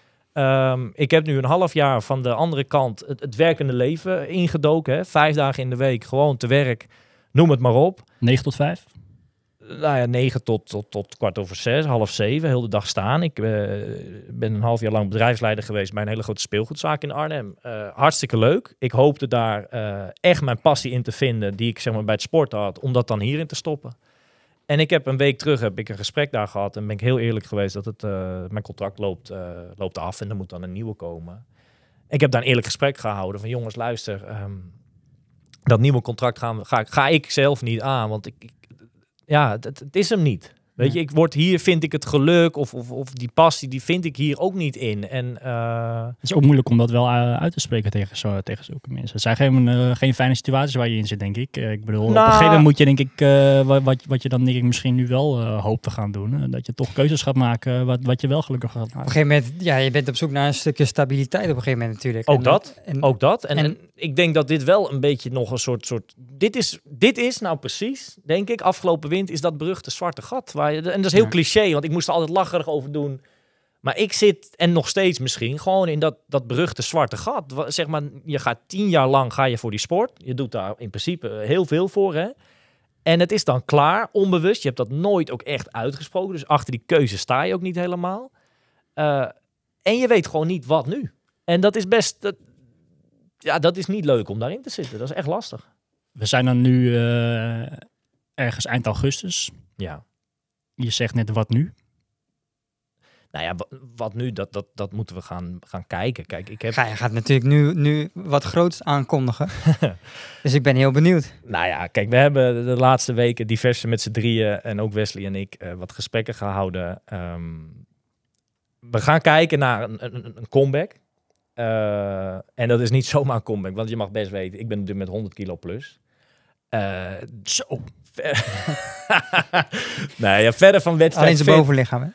Ik heb nu een half jaar van de andere kant het werkende leven ingedoken. Hè? 5 dagen in de week, gewoon te werk. Noem het maar op. 9 tot 5? Nou ja, 9 tot 5:45, 6:30, heel de dag staan. Ik ben een half jaar lang bedrijfsleider geweest bij een hele grote speelgoedzaak in Arnhem. Hartstikke leuk. Ik hoopte daar echt mijn passie in te vinden die ik zeg maar bij het sport had, om dat dan hierin te stoppen. En ik heb een week terug een gesprek daar gehad en ben ik heel eerlijk geweest dat mijn contract loopt af en er moet dan een nieuwe komen. Ik heb daar een eerlijk gesprek gehouden van jongens, luister, dat nieuwe contract ga ik zelf niet aan, want het is hem niet. Weet je, hier vind ik het geluk of die passie, die vind ik hier ook niet in. En, het is ook moeilijk om dat wel uit te spreken tegen zulke mensen. Het zijn geen fijne situaties waar je in zit, denk ik. Ik bedoel, op een gegeven moment moet je, denk ik, wat je dan denk ik misschien nu wel hoopt te gaan doen. Dat je toch keuzes gaat maken wat je wel gelukkig gaat maken. Op een gegeven moment, je bent op zoek naar een stukje stabiliteit op een gegeven moment natuurlijk. Ook dat. En ik denk dat dit wel een beetje nog een soort dit is nou precies, denk ik, afgelopen winter is dat beruchte zwarte gat. En dat is heel cliché, want ik moest er altijd lacherig over doen. Maar ik zit, en nog steeds misschien, gewoon in dat beruchte zwarte gat. Zeg maar, je gaat 10 jaar lang voor die sport. Je doet daar in principe heel veel voor, hè. En het is dan klaar, onbewust. Je hebt dat nooit ook echt uitgesproken. Dus achter die keuze sta je ook niet helemaal. En je weet gewoon niet wat nu. En dat is best... dat is niet leuk om daarin te zitten. Dat is echt lastig. We zijn dan nu ergens eind augustus. Ja. Je zegt net, wat nu? Nou ja, wat nu, dat moeten we gaan kijken. Kijk, Jij gaat natuurlijk nu wat groots aankondigen. Dus ik ben heel benieuwd. Nou ja, kijk, we hebben de laatste weken diverse met z'n drieën en ook Wesley en ik wat gesprekken gehouden. We gaan kijken naar een comeback. En dat is niet zomaar een comeback, want je mag best weten, ik ben natuurlijk met 100 kilo plus. Zo ver. Nou ja, verder van wedstrijd. Alleen zijn bovenlichaam, hè?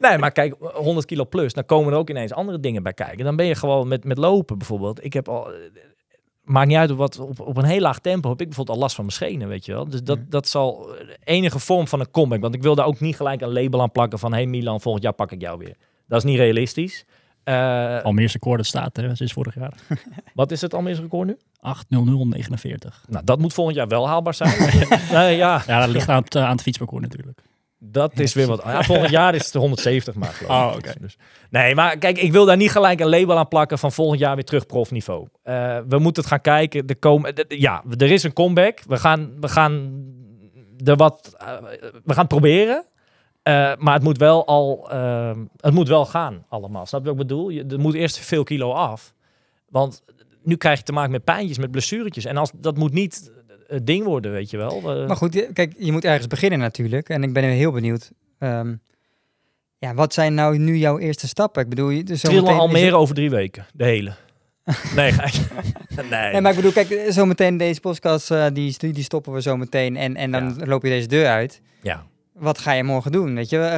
Nee, maar kijk, 100 kilo plus, dan komen er ook ineens andere dingen bij kijken. Dan ben je gewoon met lopen bijvoorbeeld. Ik heb al, maakt niet uit op een heel laag tempo heb ik bijvoorbeeld al last van mijn schenen, weet je wel. Dus dat zal enige vorm van een comeback. Want ik wil daar ook niet gelijk een label aan plakken van, hey Milan, volgend jaar pak ik jou weer. Dat is niet realistisch. Almeer's record, dat staat hè, sinds vorig jaar. Wat is het Almeer's record nu? 8:00:49. Nou, dat moet volgend jaar wel haalbaar zijn. Ja, dat ligt aan het fietsparcours natuurlijk. Dat is weer wat. Ja, volgend jaar is het 170 maar geloof ik. Oh, okay. Dus, nee, maar kijk, ik wil daar niet gelijk een label aan plakken van volgend jaar weer terug profniveau. We moeten het gaan kijken. Er is een comeback. We gaan het proberen. Maar het moet wel gaan allemaal. Snap je wat ik bedoel? Er moet eerst veel kilo af. Want nu krijg je te maken met pijntjes, met blessuretjes. En dat moet niet het ding worden, weet je wel. Maar goed, kijk, je moet ergens beginnen natuurlijk. En ik ben heel benieuwd. Wat zijn nou nu jouw eerste stappen? Ik bedoel, Triathlon Almere over 3 weken. De hele. Nee, nee, maar ik bedoel, kijk, zometeen deze podcast, die studie stoppen we zometeen. En dan loop je deze deur uit. Ja. Wat ga je morgen doen? Weet je,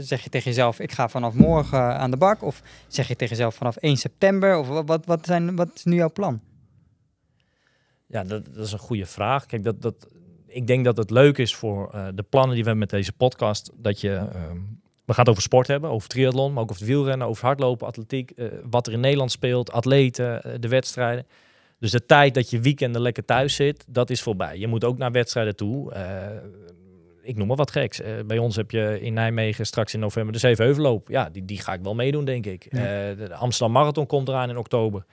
zeg je tegen jezelf, ik ga vanaf morgen aan de bak? Of zeg je tegen jezelf vanaf 1 september? Of wat is nu jouw plan? Ja, dat is een goede vraag. Kijk, ik denk dat het leuk is voor de plannen die we hebben met deze podcast. Dat je, we gaan het over sport hebben, over triathlon, maar ook over het wielrennen, over hardlopen, atletiek. Wat er in Nederland speelt, atleten, de wedstrijden. Dus de tijd dat je weekenden lekker thuis zit, dat is voorbij. Je moet ook naar wedstrijden toe. Ik noem maar wat geks. Bij ons heb je in Nijmegen straks in november de Zevenheuvelloop. Ja, die ga ik wel meedoen, denk ik. Ja. De Amsterdam Marathon komt eraan in oktober.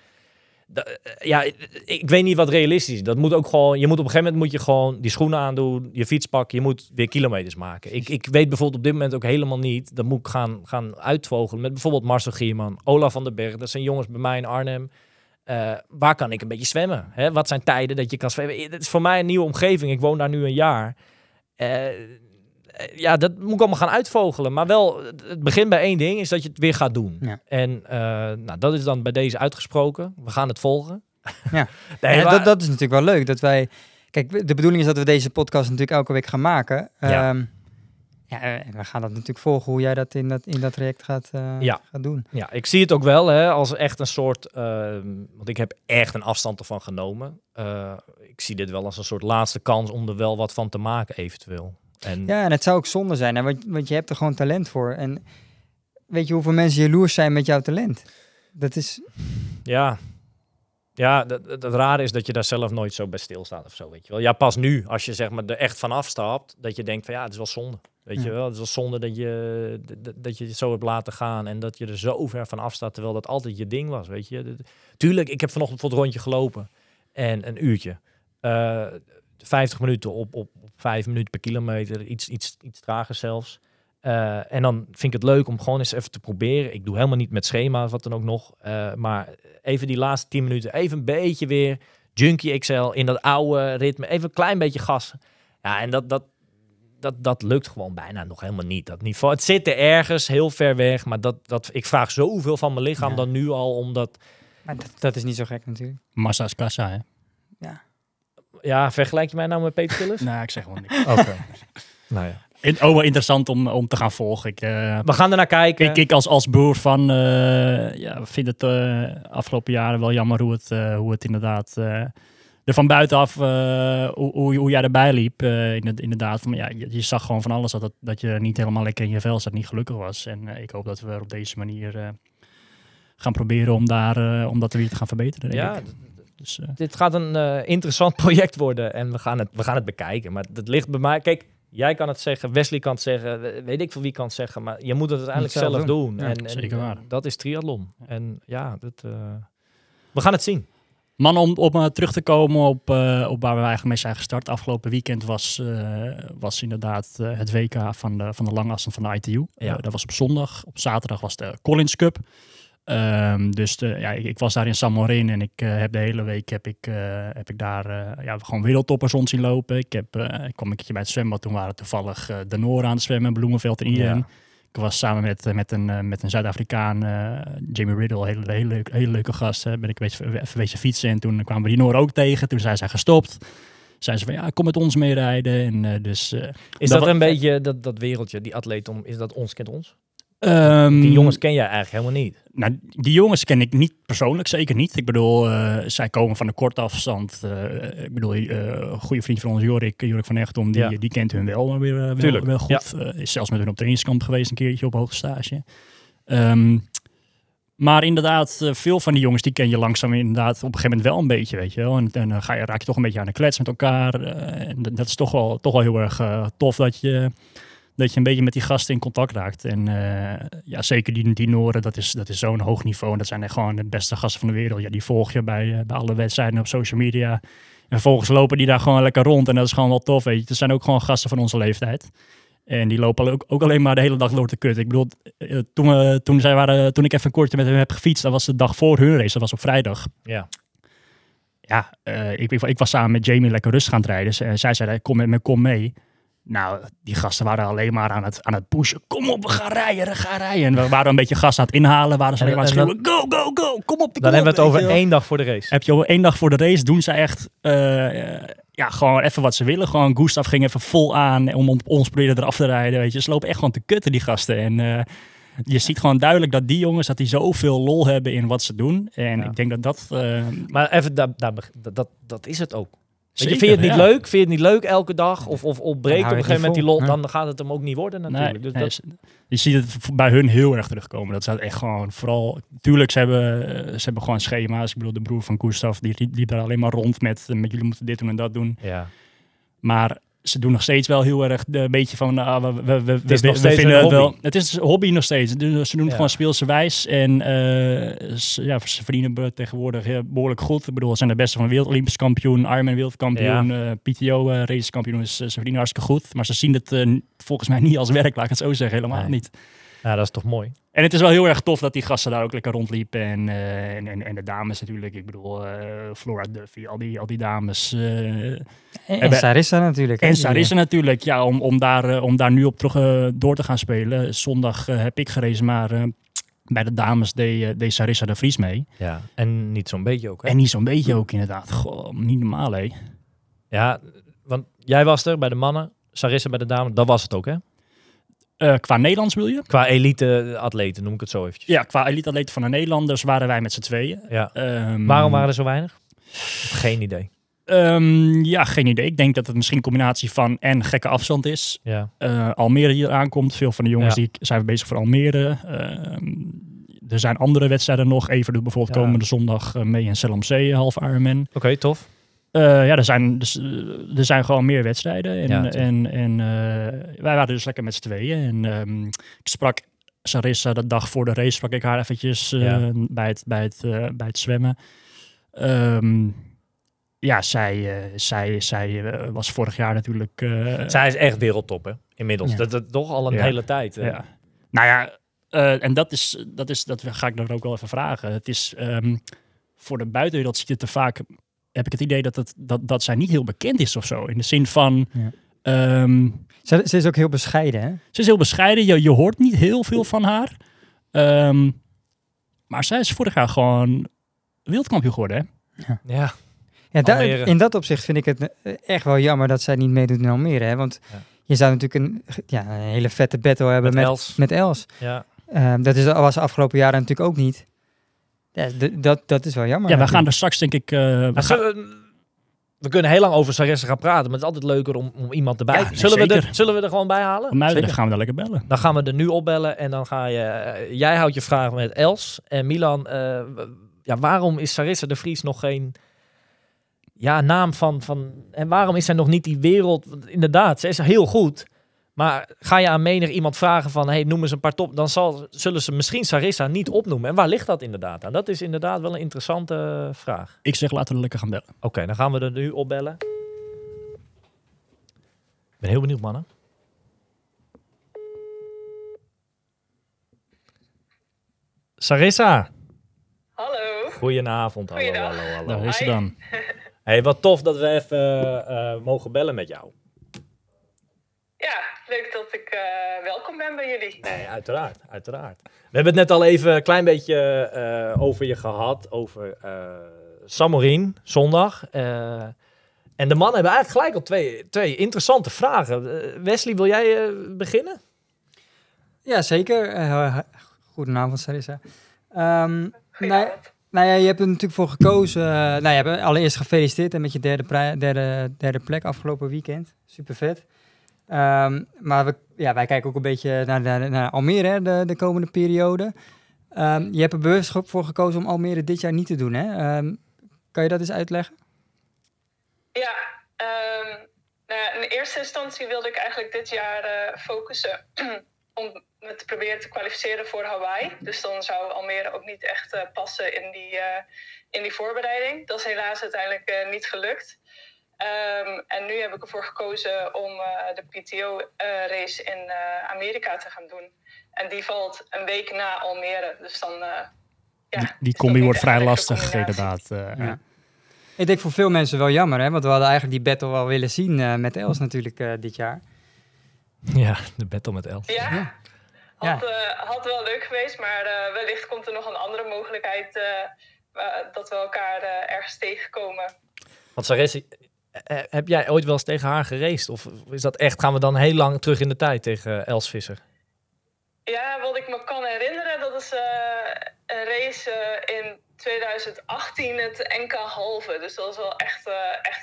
Ik weet niet wat realistisch is. Dat moet ook gewoon, je moet op een gegeven moment gewoon die schoenen aandoen, je fiets pakken, je moet weer kilometers maken. Ik weet bijvoorbeeld op dit moment ook helemaal niet, dat moet ik gaan uitvogelen met bijvoorbeeld Marcel Gierman, Olaf van der Berg. Dat zijn jongens bij mij in Arnhem. Waar kan ik een beetje zwemmen? Hè? Wat zijn tijden dat je kan zwemmen? Het is voor mij een nieuwe omgeving. Ik woon daar nu een jaar. Dat moet ik allemaal gaan uitvogelen. Maar wel, het begint bij 1 ding, is dat je het weer gaat doen. Ja. En dat is dan bij deze uitgesproken. We gaan het volgen. Ja. Dat is natuurlijk wel leuk. Dat wij... Kijk, de bedoeling is dat we deze podcast natuurlijk elke week gaan maken. Ja. We gaan dat natuurlijk volgen, hoe jij dat in dat traject gaat doen. Ja, ik zie het ook wel hè, als echt een soort... want ik heb echt een afstand ervan genomen. Ik zie dit wel als een soort laatste kans om er wel wat van te maken eventueel. En het zou ook zonde zijn, hè, want je hebt er gewoon talent voor. En weet je hoeveel mensen jaloers zijn met jouw talent? Dat is... Ja, het rare is dat je daar zelf nooit zo bij stilstaat of zo, weet je wel. Ja, pas nu, als je zeg maar er echt van afstapt, dat je denkt van ja, het is wel zonde. Weet je wel, het is wel zonde dat je het zo hebt laten gaan en dat je er zo ver van afstaat, terwijl dat altijd je ding was, weet je. Tuurlijk, ik heb vanochtend voor het rondje gelopen en een uurtje. 50 minuten op 5 minuten per kilometer, iets trager zelfs. En dan vind ik het leuk om gewoon eens even te proberen. Ik doe helemaal niet met schema's, wat dan ook nog. Maar even die laatste 10 minuten, even een beetje weer Junkie XL in dat oude ritme. Even een klein beetje gas. Ja, en dat lukt gewoon bijna nog helemaal niet. Dat niveau. Het zit er ergens, heel ver weg. Maar ik vraag zoveel van mijn lichaam dan nu al, omdat... Maar dat is niet zo gek natuurlijk. Massa is kassa, hè? Ja. Ja, vergelijk je mij nou met Peter Gillis? Nee, ik zeg gewoon niks. Oké. Nou ja. Interessant om te gaan volgen. We gaan ernaar kijken. Ik als broer van... vind het afgelopen jaren wel jammer hoe het inderdaad... er van buitenaf, hoe jij erbij liep. Inderdaad, van, ja, je zag gewoon van alles dat je niet helemaal lekker in je vel zat, niet gelukkig was. En ik hoop dat we er op deze manier gaan proberen om dat weer te gaan verbeteren. Denk ik. Dus, dit gaat een interessant project worden. En we gaan het bekijken. Maar dat ligt bij mij... Kijk, jij kan het zeggen, Wesley kan het zeggen, weet ik veel wie kan het zeggen. Maar je moet het uiteindelijk zelf doen. Ja, en, zeker waar. Dat is triathlon. En ja, we gaan het zien. Man, om terug te komen op waar we eigenlijk mee zijn gestart. Afgelopen weekend was inderdaad het WK van de lange afstand van de ITU. Ja. Dat was op zondag. Op zaterdag was de Collins Cup. Dus ik was daar in Šamorín en de hele week heb ik daar gewoon wereldtoppers rond zien lopen. Ik kwam een keertje bij het zwembad, toen waren toevallig de Noren aan het zwemmen, Bloemenveld en iedereen. Ja. Ik was samen met een Zuid-Afrikaan, Jamie Riddle, een hele leuke gast. Ben ik even wezen fietsen en toen kwamen we die Noor ook tegen. Toen zijn zij gestopt. Zijn ze van, ja, kom met ons mee rijden. Is dat een beetje dat wereldje, die atleet, is dat ons kent ons? Die jongens ken jij eigenlijk helemaal niet. Nou, die jongens ken ik niet persoonlijk, zeker niet. Ik bedoel, zij komen van de korte afstand. Een goede vriend van ons, Jorik van Echtom, die kent hun wel goed. Ja. Is zelfs met hun op trainingskamp geweest een keertje op hoogstage. Maar inderdaad, veel van die jongens die ken je langzaam inderdaad op een gegeven moment wel een beetje, weet je wel. En dan raak je toch een beetje aan de klets met elkaar. En dat is toch wel heel erg tof dat je een beetje met die gasten in contact raakt. En zeker die Noren, dat is zo'n hoog niveau. En dat zijn echt gewoon de beste gasten van de wereld. Ja, die volg je bij alle wedstrijden op social media. En vervolgens lopen die daar gewoon lekker rond. En dat is gewoon wel tof, weet je. Het zijn ook gewoon gasten van onze leeftijd. En die lopen ook alleen maar de hele dag door te kutten. Ik bedoel, toen ik even een kortje met hem heb gefietst, dat was de dag voor hun race. Dat was op vrijdag. Ja. Ja, ik was samen met Jamie lekker rustig aan het rijden. Zij zei, kom mee. Nou, die gasten waren alleen maar aan het pushen. Kom op, we gaan rijden, En we waren een beetje gas aan het inhalen. Waren ze alleen maar schreeuwen, go, kom op. Dan hebben we het over 1 dag voor de race. Heb je over 1 dag voor de race, doen ze echt gewoon even wat ze willen. Gewoon Gustav ging even vol aan om ons proberen eraf te rijden. Weet je. Ze lopen echt gewoon te kutten, die gasten. Je ziet gewoon duidelijk dat die jongens zoveel lol hebben in wat ze doen. Ik denk dat... Maar even, dat is het ook. Zeker, vind je het niet leuk? Vind je het niet leuk elke dag? Of opbreekt op een gegeven moment die lol, dan gaat het hem ook niet worden natuurlijk. Nee, je ziet het bij hun heel erg terugkomen. Dat staat echt gewoon vooral... Tuurlijk, ze hebben gewoon schema's. Ik bedoel, de broer van Gustav, die liep daar alleen maar rond met jullie moeten dit doen en dat doen. Ja. Maar ze doen nog steeds wel heel erg een beetje van... We vinden het wel... Het is een hobby nog steeds. Dus ze doen het gewoon speelse wijs. Ze verdienen tegenwoordig behoorlijk goed. Ik bedoel, ze zijn de beste van de wereld. Olympisch kampioen, Ironman wereldkampioen, PTO racekampioen. Dus ze verdienen hartstikke goed. Maar ze zien het volgens mij niet als werk, laat ik het zo zeggen. Helemaal niet. Ja, dat is toch mooi. En het is wel heel erg tof dat die gasten daar ook lekker rondliepen. En de dames natuurlijk. Ik bedoel, Flora Duffy, al die dames. En Sarissa natuurlijk. Ja, om daar nu op terug door te gaan spelen. Zondag heb ik gerezen, maar bij de dames deed Sarissa de Vries mee. Ja, en niet zo'n beetje ook. Hè? En niet zo'n beetje ook, inderdaad. Goh, niet normaal, hè. Ja, want jij was er bij de mannen, Sarissa bij de dames. Dat was het ook, hè? Qua Nederlands wil je? Qua elite-atleten, noem ik het zo eventjes. Ja, qua elite-atleten van de Nederlanders waren wij met z'n tweeën. Ja. Waarom waren er zo weinig? Geen idee. Geen idee. Ik denk dat het misschien een combinatie van en gekke afstand is. Ja. Almere hier aankomt. Veel van de jongens die zijn bezig voor Almere. Er zijn andere wedstrijden nog. Evert doet bijvoorbeeld komende zondag mee in Selomzee, half Ironman. Oké, tof. Er zijn gewoon meer wedstrijden. Wij waren dus lekker met z'n tweeën. Ik sprak Sarissa de dag voor de race, sprak ik haar eventjes bij het zwemmen. Zij was vorig jaar natuurlijk... Zij is echt wereldtop, hè? Inmiddels. Ja. Dat toch al een hele tijd. Ja. Nou ja, en dat ga ik dan ook wel even vragen. Het is voor de buitenwereld zie je te vaak... heb ik het idee dat zij niet heel bekend is of zo. In de zin van... Ja. Ze is ook heel bescheiden, hè? Ze is heel bescheiden. Je hoort niet heel veel van haar. Maar zij is vorig jaar gewoon wereldkampioen geworden, hè? In dat opzicht vind ik het echt wel jammer dat zij niet meedoet in Almere, hè? Want je zou natuurlijk een hele vette battle hebben met Els. Ja. Dat was de afgelopen jaren natuurlijk ook niet. Ja, dat is wel jammer. Ja, we gaan er straks, denk ik... We kunnen heel lang over Sarissa gaan praten, maar het is altijd leuker om iemand erbij te... Zullen we er gewoon bij halen? Dan gaan we er lekker bellen. Dan gaan we er nu opbellen en dan ga je... Jij houdt je vraag met Els. En Milan, waarom is Sarissa de Vries nog geen... naam van... En waarom is zij nog niet die wereld... Inderdaad, ze is heel goed... Maar ga je aan menig iemand vragen van, hey, noem eens een paar top, dan zullen ze misschien Sarissa niet opnoemen. En waar ligt dat inderdaad aan? Dat is inderdaad wel een interessante vraag. Ik zeg, laten we lekker gaan bellen. Oké, dan gaan we er nu opbellen. Ik ben heel benieuwd, mannen. Sarissa. Hallo. Goedenavond. Hallo. Daar is ze dan. Hey, wat tof dat we even mogen bellen met jou. Ja, leuk dat ik welkom ben bij jullie. Nee, uiteraard. We hebben het net al even een klein beetje over je gehad, over Šamorín, zondag. En de mannen hebben eigenlijk gelijk al twee interessante vragen. Wesley, wil jij beginnen? Ja, zeker. Goedenavond, Sarissa. Nou ja, je hebt er natuurlijk voor gekozen. Je hebt allereerst gefeliciteerd en met je derde plek afgelopen weekend. Super vet. Maar wij kijken ook een beetje naar Almere, hè, de komende periode. Je hebt er bewust voor gekozen om Almere dit jaar niet te doen. Hè? Kan je dat eens uitleggen? Ja, in eerste instantie wilde ik eigenlijk dit jaar focussen om me te proberen te kwalificeren voor Hawaï. Dus dan zou Almere ook niet echt passen in die voorbereiding. Dat is helaas uiteindelijk niet gelukt. En nu heb ik ervoor gekozen om de PTO-race in Amerika te gaan doen. En die valt een week na Almere. Dus dan... die combi wordt vrij lastig inderdaad. Ja. Ik denk voor veel mensen wel jammer, hè? Want we hadden eigenlijk die battle wel willen zien met Els natuurlijk dit jaar. Ja, de battle met Els. Ja, had wel leuk geweest, maar wellicht komt er nog een andere mogelijkheid dat we elkaar ergens tegenkomen. Want Sarissa, heb jij ooit wel eens tegen haar geraced? Of is dat echt, gaan we dan heel lang terug in de tijd tegen Els Visser? Ja, wat ik me kan herinneren, dat is een race in 2018, het NK halve. Dus dat is wel echt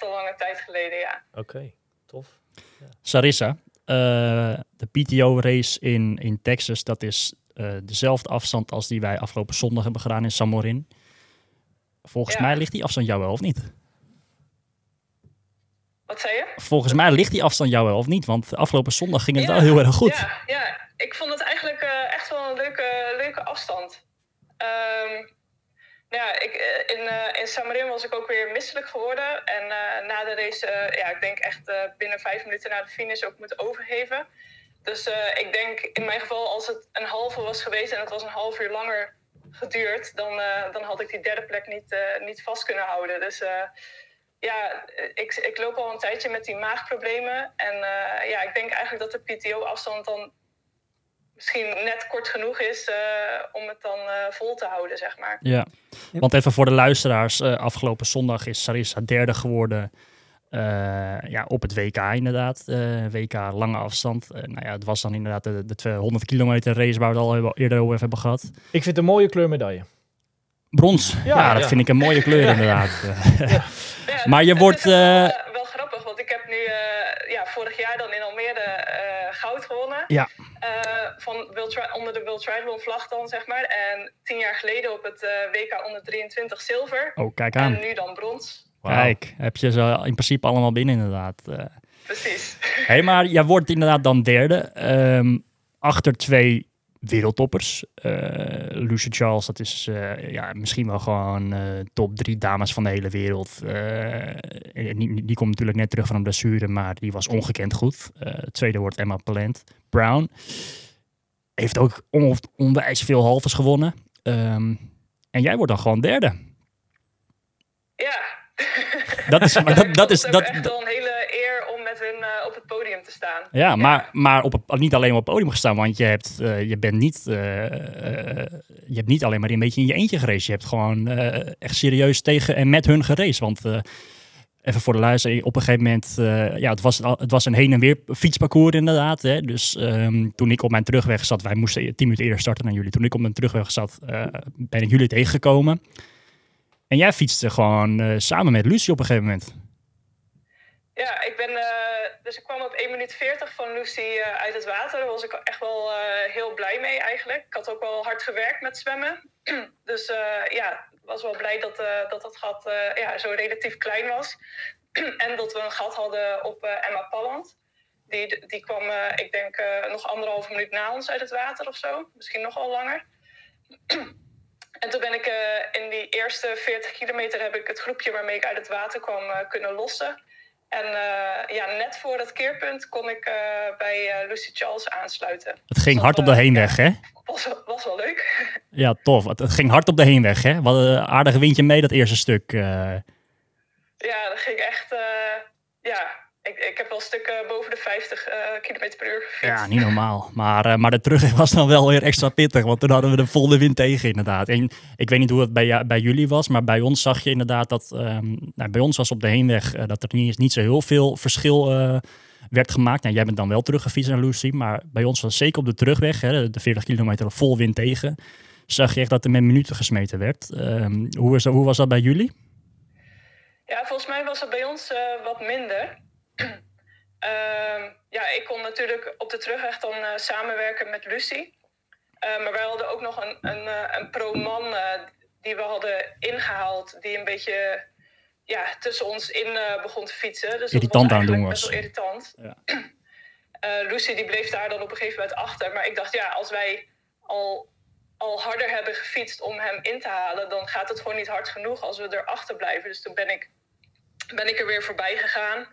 al lange tijd geleden, ja. Oké, tof. Ja. Sarissa, de PTO-race in Texas, dat is dezelfde afstand als die wij afgelopen zondag hebben gedaan in Šamorín. Volgens mij ligt die afstand jou wel, of niet? Wat zei je? Volgens mij ligt die afstand jou wel, of niet? Want afgelopen zondag ging het wel heel erg goed. Ja, ik vond het eigenlijk echt wel een leuke afstand. In Šamorín was ik ook weer misselijk geworden. En na de race, ik denk echt binnen 5 minuten na de finish ook moeten overgeven. Dus ik denk in mijn geval, als het een halve was geweest en het was een half uur langer geduurd, dan had ik die derde plek niet vast kunnen houden. Dus... ik loop al een tijdje met die maagproblemen. En ik denk eigenlijk dat de PTO-afstand dan misschien net kort genoeg is om het dan vol te houden, zeg maar. Ja, want even voor de luisteraars. Afgelopen zondag is Sarissa derde geworden op het WK inderdaad. WK lange afstand. Het was dan inderdaad de 200 kilometer race waar we het al eerder over hebben gehad. Ik vind het een mooie kleurmedaille. Brons. Dat vind ik een mooie kleur inderdaad. Ja. Maar je wordt... wel grappig, want ik heb nu vorig jaar dan in Almere goud gewonnen. Ja. Onder de World Triathlon vlag dan, zeg maar. En 10 jaar geleden op het WK onder 23 zilver. Oh, kijk aan. En nu dan brons. Wow. Kijk, heb je ze in principe allemaal binnen inderdaad. Precies. Hey, maar jij wordt inderdaad dan derde. Achter 2... wereldtoppers. Lucie Charles, dat is misschien wel gewoon top 3 dames van de hele wereld. Die komt natuurlijk net terug van een blessure, maar die was ongekend goed. Tweede wordt Emma Plant Brown. Heeft ook onwijs veel halves gewonnen. En jij wordt dan gewoon derde. Ja. Dat is een hele op het podium te staan. Ja, maar niet alleen op het podium gestaan, want je hebt niet alleen maar een beetje in je eentje geraced. Je hebt gewoon echt serieus tegen en met hun geraced. Want even voor de luisteraar, op een gegeven moment, het was een heen en weer fietsparcours inderdaad. Hè? Dus toen ik op mijn terugweg zat, wij moesten 10 minuten eerder starten dan jullie. Toen ik op mijn terugweg zat, ben ik jullie tegengekomen. En jij fietste gewoon samen met Lucie op een gegeven moment. Ja, dus ik kwam op 1 minuut 40 van Lucie uit het water. Daar was ik echt wel heel blij mee eigenlijk. Ik had ook wel hard gewerkt met zwemmen. Dus was wel blij dat gat zo relatief klein was. En dat we een gat hadden op Emma Palland. Die kwam, ik denk, nog 1,5 minuut na ons uit het water of zo. Misschien nogal langer. En toen ben ik in die eerste 40 kilometer heb ik het groepje waarmee ik uit het water kwam kunnen lossen. En net voor dat keerpunt kon ik bij Lucie Charles aansluiten. Het ging hard op de heenweg, hè? Was wel leuk. Ja, tof. Het ging hard op de heenweg, hè? Wat een aardig windje mee, dat eerste stuk. Ja, dat ging echt... Ik heb wel stukken boven de 50 km per uur gefietst. Ja, niet normaal. Maar de terug was dan wel weer extra pittig. Want toen hadden we de volle wind tegen, inderdaad. En ik weet niet hoe het bij jullie was. Maar bij ons zag je inderdaad dat... bij ons was op de heenweg dat er niet zo heel veel verschil werd gemaakt. Nou, jij bent dan wel teruggefietst naar Lucie. Maar bij ons was zeker op de terugweg, hè, de 40 kilometer vol wind tegen. Zag je echt dat er met minuten gesmeten werd. Hoe was dat bij jullie? Ja, volgens mij was dat bij ons wat minder. Ik kon natuurlijk op de terugweg dan samenwerken met Lucie. Maar wij hadden ook nog een pro-man die we hadden ingehaald. Die een beetje tussen ons in begon te fietsen. Dus irritant aan doen was. Best wel irritant. Ja. Lucie die bleef daar dan op een gegeven moment achter. Maar ik dacht, als wij al harder hebben gefietst om hem in te halen... dan gaat het gewoon niet hard genoeg als we erachter blijven. Dus toen ben ik er weer voorbij gegaan...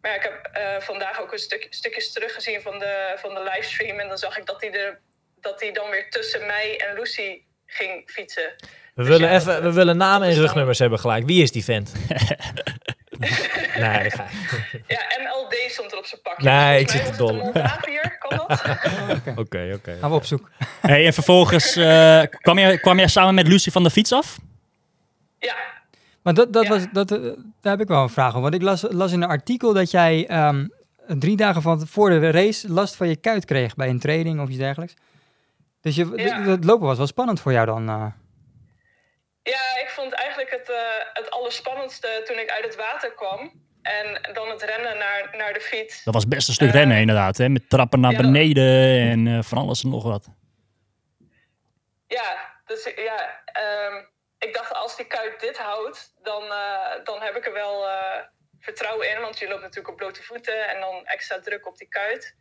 Maar ik heb vandaag ook een stukjes teruggezien van de livestream. En dan zag ik dat hij dan weer tussen mij en Lucie ging fietsen. We willen namen en rugnummers hebben gelijk. Wie is die vent? Nee, dat ga ik. Ja, MLD stond er op zijn pakje. Nee, ik zit te dol. Kan dat? Oké. Gaan we op zoek. Hey, en vervolgens kwam jij samen met Lucie van de fiets af? Ja. Maar daar heb ik wel een vraag over. Want ik las in een artikel dat jij 3 dagen voor de race last van je kuit kreeg bij een training of iets dergelijks. Dus het lopen was wel spannend voor jou dan? Ja, ik vond eigenlijk het allerspannendste toen ik uit het water kwam. En dan het rennen naar de fiets. Dat was best een stuk rennen inderdaad, hè? Met trappen naar beneden en van alles en nog wat. Ja, dus ja... Ik dacht, als die kuit dit houdt, dan heb ik er wel vertrouwen in. Want je loopt natuurlijk op blote voeten en dan extra druk op die kuit.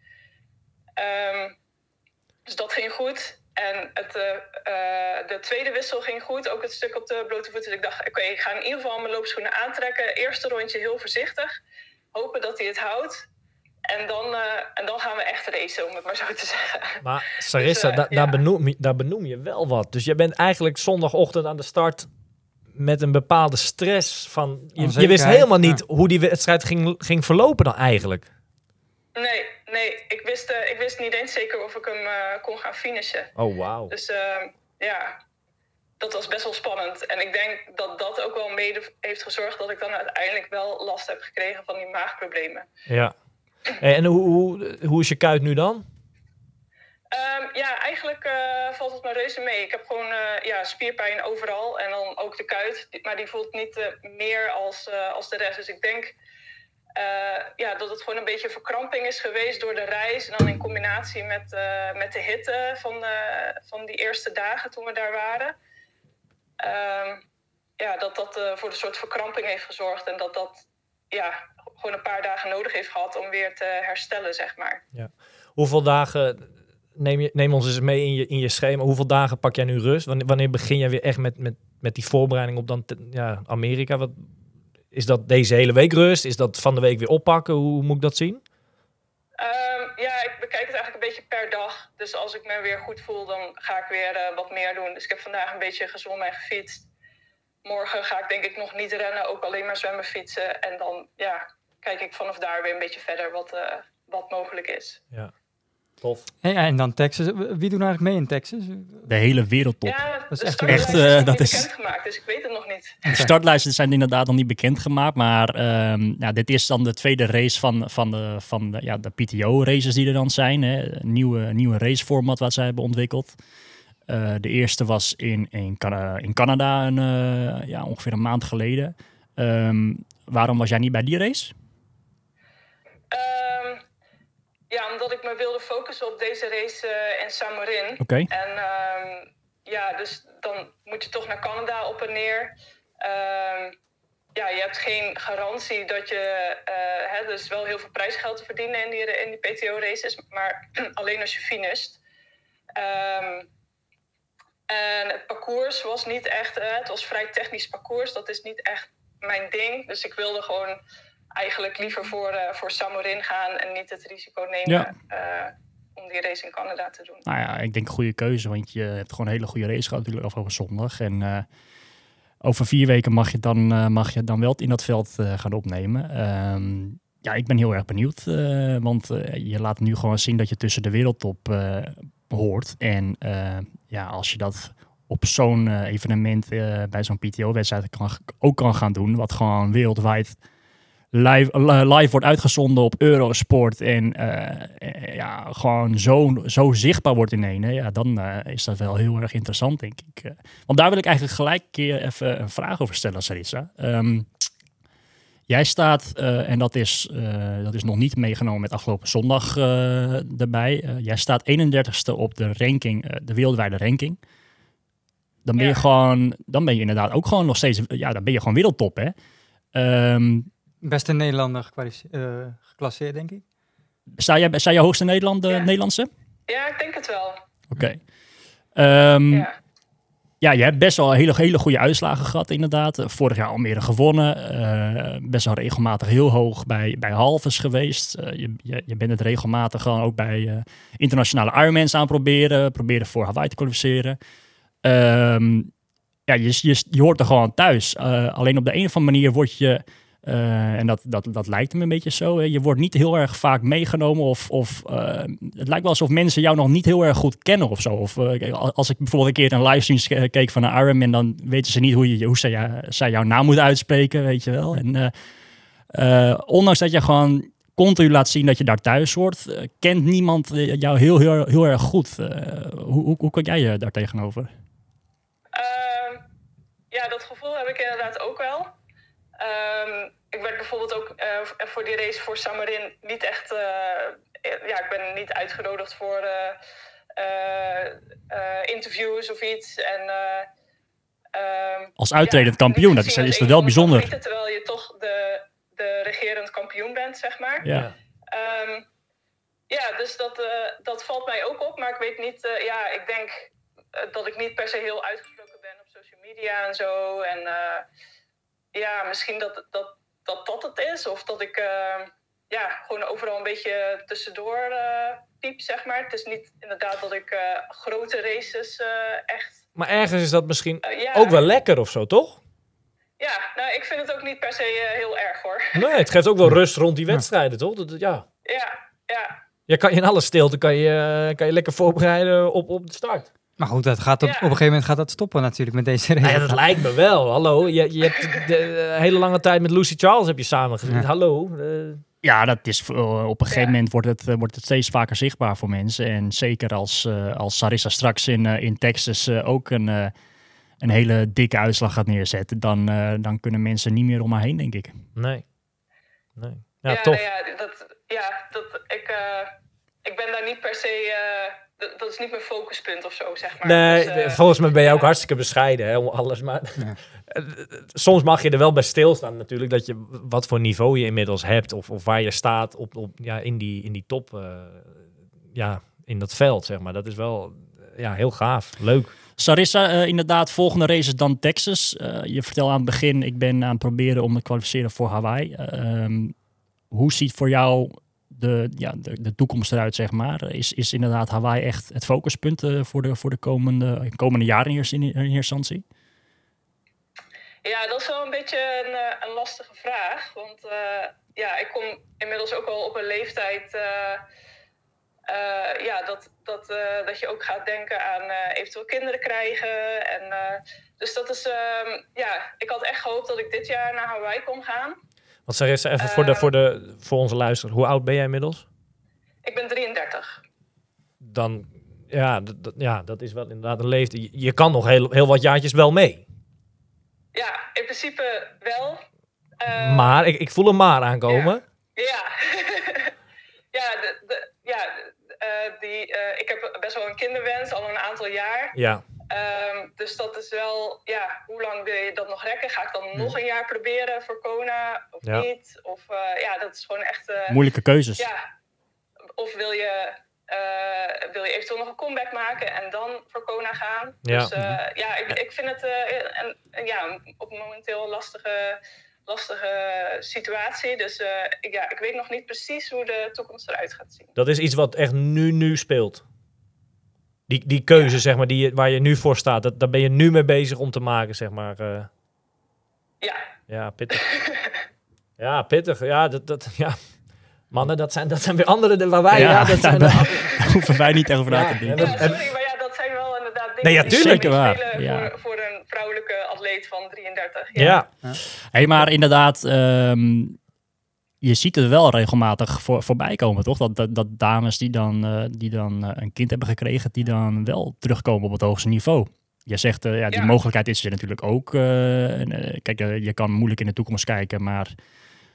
Dus dat ging goed. En de tweede wissel ging goed, ook het stuk op de blote voeten. Dus ik dacht, oké, ik ga in ieder geval mijn loopschoenen aantrekken. Eerste rondje heel voorzichtig. Hopen dat hij het houdt. En dan gaan we echt racen, om het maar zo te zeggen. Maar Sarissa, dus, daar benoem je wel wat. Dus je bent eigenlijk zondagochtend aan de start met een bepaalde stress. Je wist helemaal niet hoe die wedstrijd ging verlopen dan eigenlijk. Nee. Ik wist niet eens zeker of ik hem kon gaan finishen. Oh, wauw. Dus dat was best wel spannend. En ik denk dat dat ook wel mede heeft gezorgd dat ik dan uiteindelijk wel last heb gekregen van die maagproblemen. Ja. En hoe is je kuit nu dan? Eigenlijk valt het me reuze mee. Ik heb gewoon spierpijn overal en dan ook de kuit. Maar die voelt niet meer als de rest. Dus ik denk dat het gewoon een beetje verkramping is geweest door de reis. En dan in combinatie met de hitte van die eerste dagen toen we daar waren. Dat voor een soort verkramping heeft gezorgd. En dat gewoon een paar dagen nodig heeft gehad om weer te herstellen, zeg maar. Ja. Hoeveel dagen, neem ons eens mee in je schema, hoeveel dagen pak jij nu rust? Wanneer begin jij weer echt met die voorbereiding op Amerika? Is dat deze hele week rust? Is dat van de week weer oppakken? Hoe moet ik dat zien? Ik bekijk het eigenlijk een beetje per dag. Dus als ik me weer goed voel, dan ga ik weer wat meer doen. Dus ik heb vandaag een beetje gezwommen en gefietst. Morgen ga ik denk ik nog niet rennen, ook alleen maar zwemmen, fietsen. En dan kijk ik vanaf daar weer een beetje verder wat mogelijk is. Ja, tof. En dan Texas. Wie doen eigenlijk mee in Texas? De hele wereldtop. Ja, dat is echt dat is bekendgemaakt, dus ik weet het nog niet. De startlijsten zijn inderdaad nog niet bekendgemaakt. Maar dit is dan de tweede race van de PTO-races die er dan zijn. Hè. Nieuwe raceformat wat zij hebben ontwikkeld. De eerste was in Canada ongeveer een maand geleden. Waarom was jij niet bij die race? Omdat ik me wilde focussen op deze race in Šamorín. Okay. En dus dan moet je toch naar Canada op en neer. ja, je hebt geen garantie dat je... er is wel heel veel prijsgeld te verdienen in die PTO-races, maar alleen als je finisht. En het parcours was niet echt... het was vrij technisch parcours, dat is niet echt mijn ding. Dus ik wilde gewoon eigenlijk liever voor Šamorín gaan en niet het risico nemen... Ja. Om die race in Canada te doen. Nou ja, ik denk een goede keuze, want je hebt gewoon een hele goede race gehad natuurlijk afgelopen zondag. En over 4 weken mag je dan wel in dat veld gaan opnemen. Ja, ik ben heel erg benieuwd, want je laat nu gewoon zien dat je tussen de wereldtop hoort. En ja, als je dat op zo'n evenement bij zo'n PTO-wedstrijd ook kan gaan doen, wat gewoon wereldwijd live wordt uitgezonden op Eurosport en ja, gewoon zo zichtbaar wordt in één. Ja, dan is dat wel heel erg interessant, denk ik. Want daar wil ik eigenlijk gelijk een keer even een vraag over stellen, Sarissa. Jij staat, en dat is nog niet meegenomen met afgelopen zondag erbij. Jij staat 31ste op de ranking, de wereldwijde ranking. Dan ben je gewoon, inderdaad ook gewoon nog steeds, ja, dan ben je gewoon wereldtop, hè? Beste Nederlander geclasseerd, denk ik. Sta jij hoogste Nederlandse? Ja, ik denk het wel. Oké. Ja, je hebt best wel hele goede uitslagen gehad, inderdaad. Vorig jaar Almere gewonnen. Best wel regelmatig heel hoog bij halves geweest. Je bent het regelmatig gewoon ook bij internationale Ironmans aan proberen. Proberen voor Hawaï te kwalificeren. Ja, je hoort er gewoon thuis. Alleen op de een of andere manier word je... en dat lijkt me een beetje zo. Hè? Je wordt niet heel erg vaak meegenomen. Of het lijkt wel alsof mensen jou nog niet heel erg goed kennen of zo. Of als ik bijvoorbeeld een keer een livestream keek van een Ironman, dan weten ze niet hoe zij jouw naam moeten uitspreken, weet je wel. En ondanks dat je gewoon continu laat zien dat je daar thuis hoort, kent niemand jou heel erg goed. Hoe kan jij je daar tegenover? Ja, dat gevoel heb ik inderdaad ook wel. Ik werd bijvoorbeeld ook voor die race voor Šamorín niet echt... ik ben niet uitgenodigd voor interviews of iets. En, als uittredend kampioen, dat is dat wel bijzonder. Terwijl je toch de regerend kampioen bent, zeg maar. Ja, dus dat valt mij ook op. Maar ik weet niet... ik denk dat ik niet per se heel uitgesproken ben op social media en zo. En... ja, misschien dat het is. Of dat ik gewoon overal een beetje tussendoor piep, zeg maar. Het is niet inderdaad dat ik grote races echt... Maar ergens is dat misschien ook wel lekker of zo, toch? Ja, nou, ik vind het ook niet per se heel erg, hoor. Nee, het geeft ook wel rust rond die wedstrijden, toch? Ja. Je kan je in alle stilte kan je lekker voorbereiden op de start. Maar goed, dat gaat op een gegeven moment gaat dat stoppen natuurlijk met deze race. Ja, dat lijkt me wel. Hallo, je hebt de hele lange tijd met Lucie Charles heb je samengewerkt. Ja. Hallo. Ja, dat is op een gegeven moment wordt het steeds vaker zichtbaar voor mensen. En zeker als Sarissa straks in Texas ook een hele dikke uitslag gaat neerzetten, dan kunnen mensen niet meer om haar heen, denk ik. Nee. Ja, tof. Ik ben daar niet per se... Dat is niet mijn focuspunt of zo, zeg maar. Nee, dus, volgens mij ben je ook hartstikke bescheiden, hè, om alles. Maar soms mag je er wel bij stilstaan natuurlijk, dat je wat voor niveau je inmiddels hebt of waar je staat in die top, in dat veld, zeg maar. Dat is wel heel gaaf, leuk. Sarissa, inderdaad, volgende race is dan Texas. Je vertelde aan het begin, ik ben aan het proberen om me te kwalificeren voor Hawaii. Hoe ziet voor jou... De toekomst eruit, zeg maar. Is inderdaad Hawaï echt het focuspunt voor de komende jaren in instantie? Ja, dat is wel een beetje een lastige vraag. Want ik kom inmiddels ook al op een leeftijd... dat je ook gaat denken aan eventueel kinderen krijgen. En, dus dat is... ik had echt gehoopt dat ik dit jaar naar Hawaï kon gaan. Want Sarissa, even voor onze luisteraar. Hoe oud ben jij inmiddels? Ik ben 33. Dan, dat is wel inderdaad een leeftijd. Je kan nog heel wat jaartjes wel mee. Ja, in principe wel. Maar, ik voel hem maar aankomen. Ja. Ik heb best wel een kinderwens al een aantal jaar. Ja. Dus dat is wel, ja, hoe lang wil je dat nog rekken? Ga ik dan nog een jaar proberen voor Kona of niet? Of ja, dat is gewoon echt... moeilijke keuzes. Ja. Of wil je eventueel nog een comeback maken en dan voor Kona gaan? Ja. Dus ja, ik vind het op momenteel een lastige situatie. Dus ik weet nog niet precies hoe de toekomst eruit gaat zien. Dat is iets wat echt nu speelt. Die keuze, zeg maar, waar je nu voor staat, daar ben je nu mee bezig om te maken, zeg maar. Ja. Ja, pittig. Ja, pittig. Ja, ja. Mannen, dat zijn weer anderen waar wij... Ja, dat zijn daar hoeven wij niet echt over na te denken. Ja, sorry, maar ja, dat zijn wel inderdaad dingen die spelen voor een vrouwelijke atleet van 33. Ja. Ja. Hey, maar inderdaad... je ziet het wel regelmatig voorbij komen, toch? Dat dames die dan een kind hebben gekregen, die dan wel terugkomen op het hoogste niveau. Je zegt, die mogelijkheid is er natuurlijk ook. Kijk, je kan moeilijk in de toekomst kijken, maar...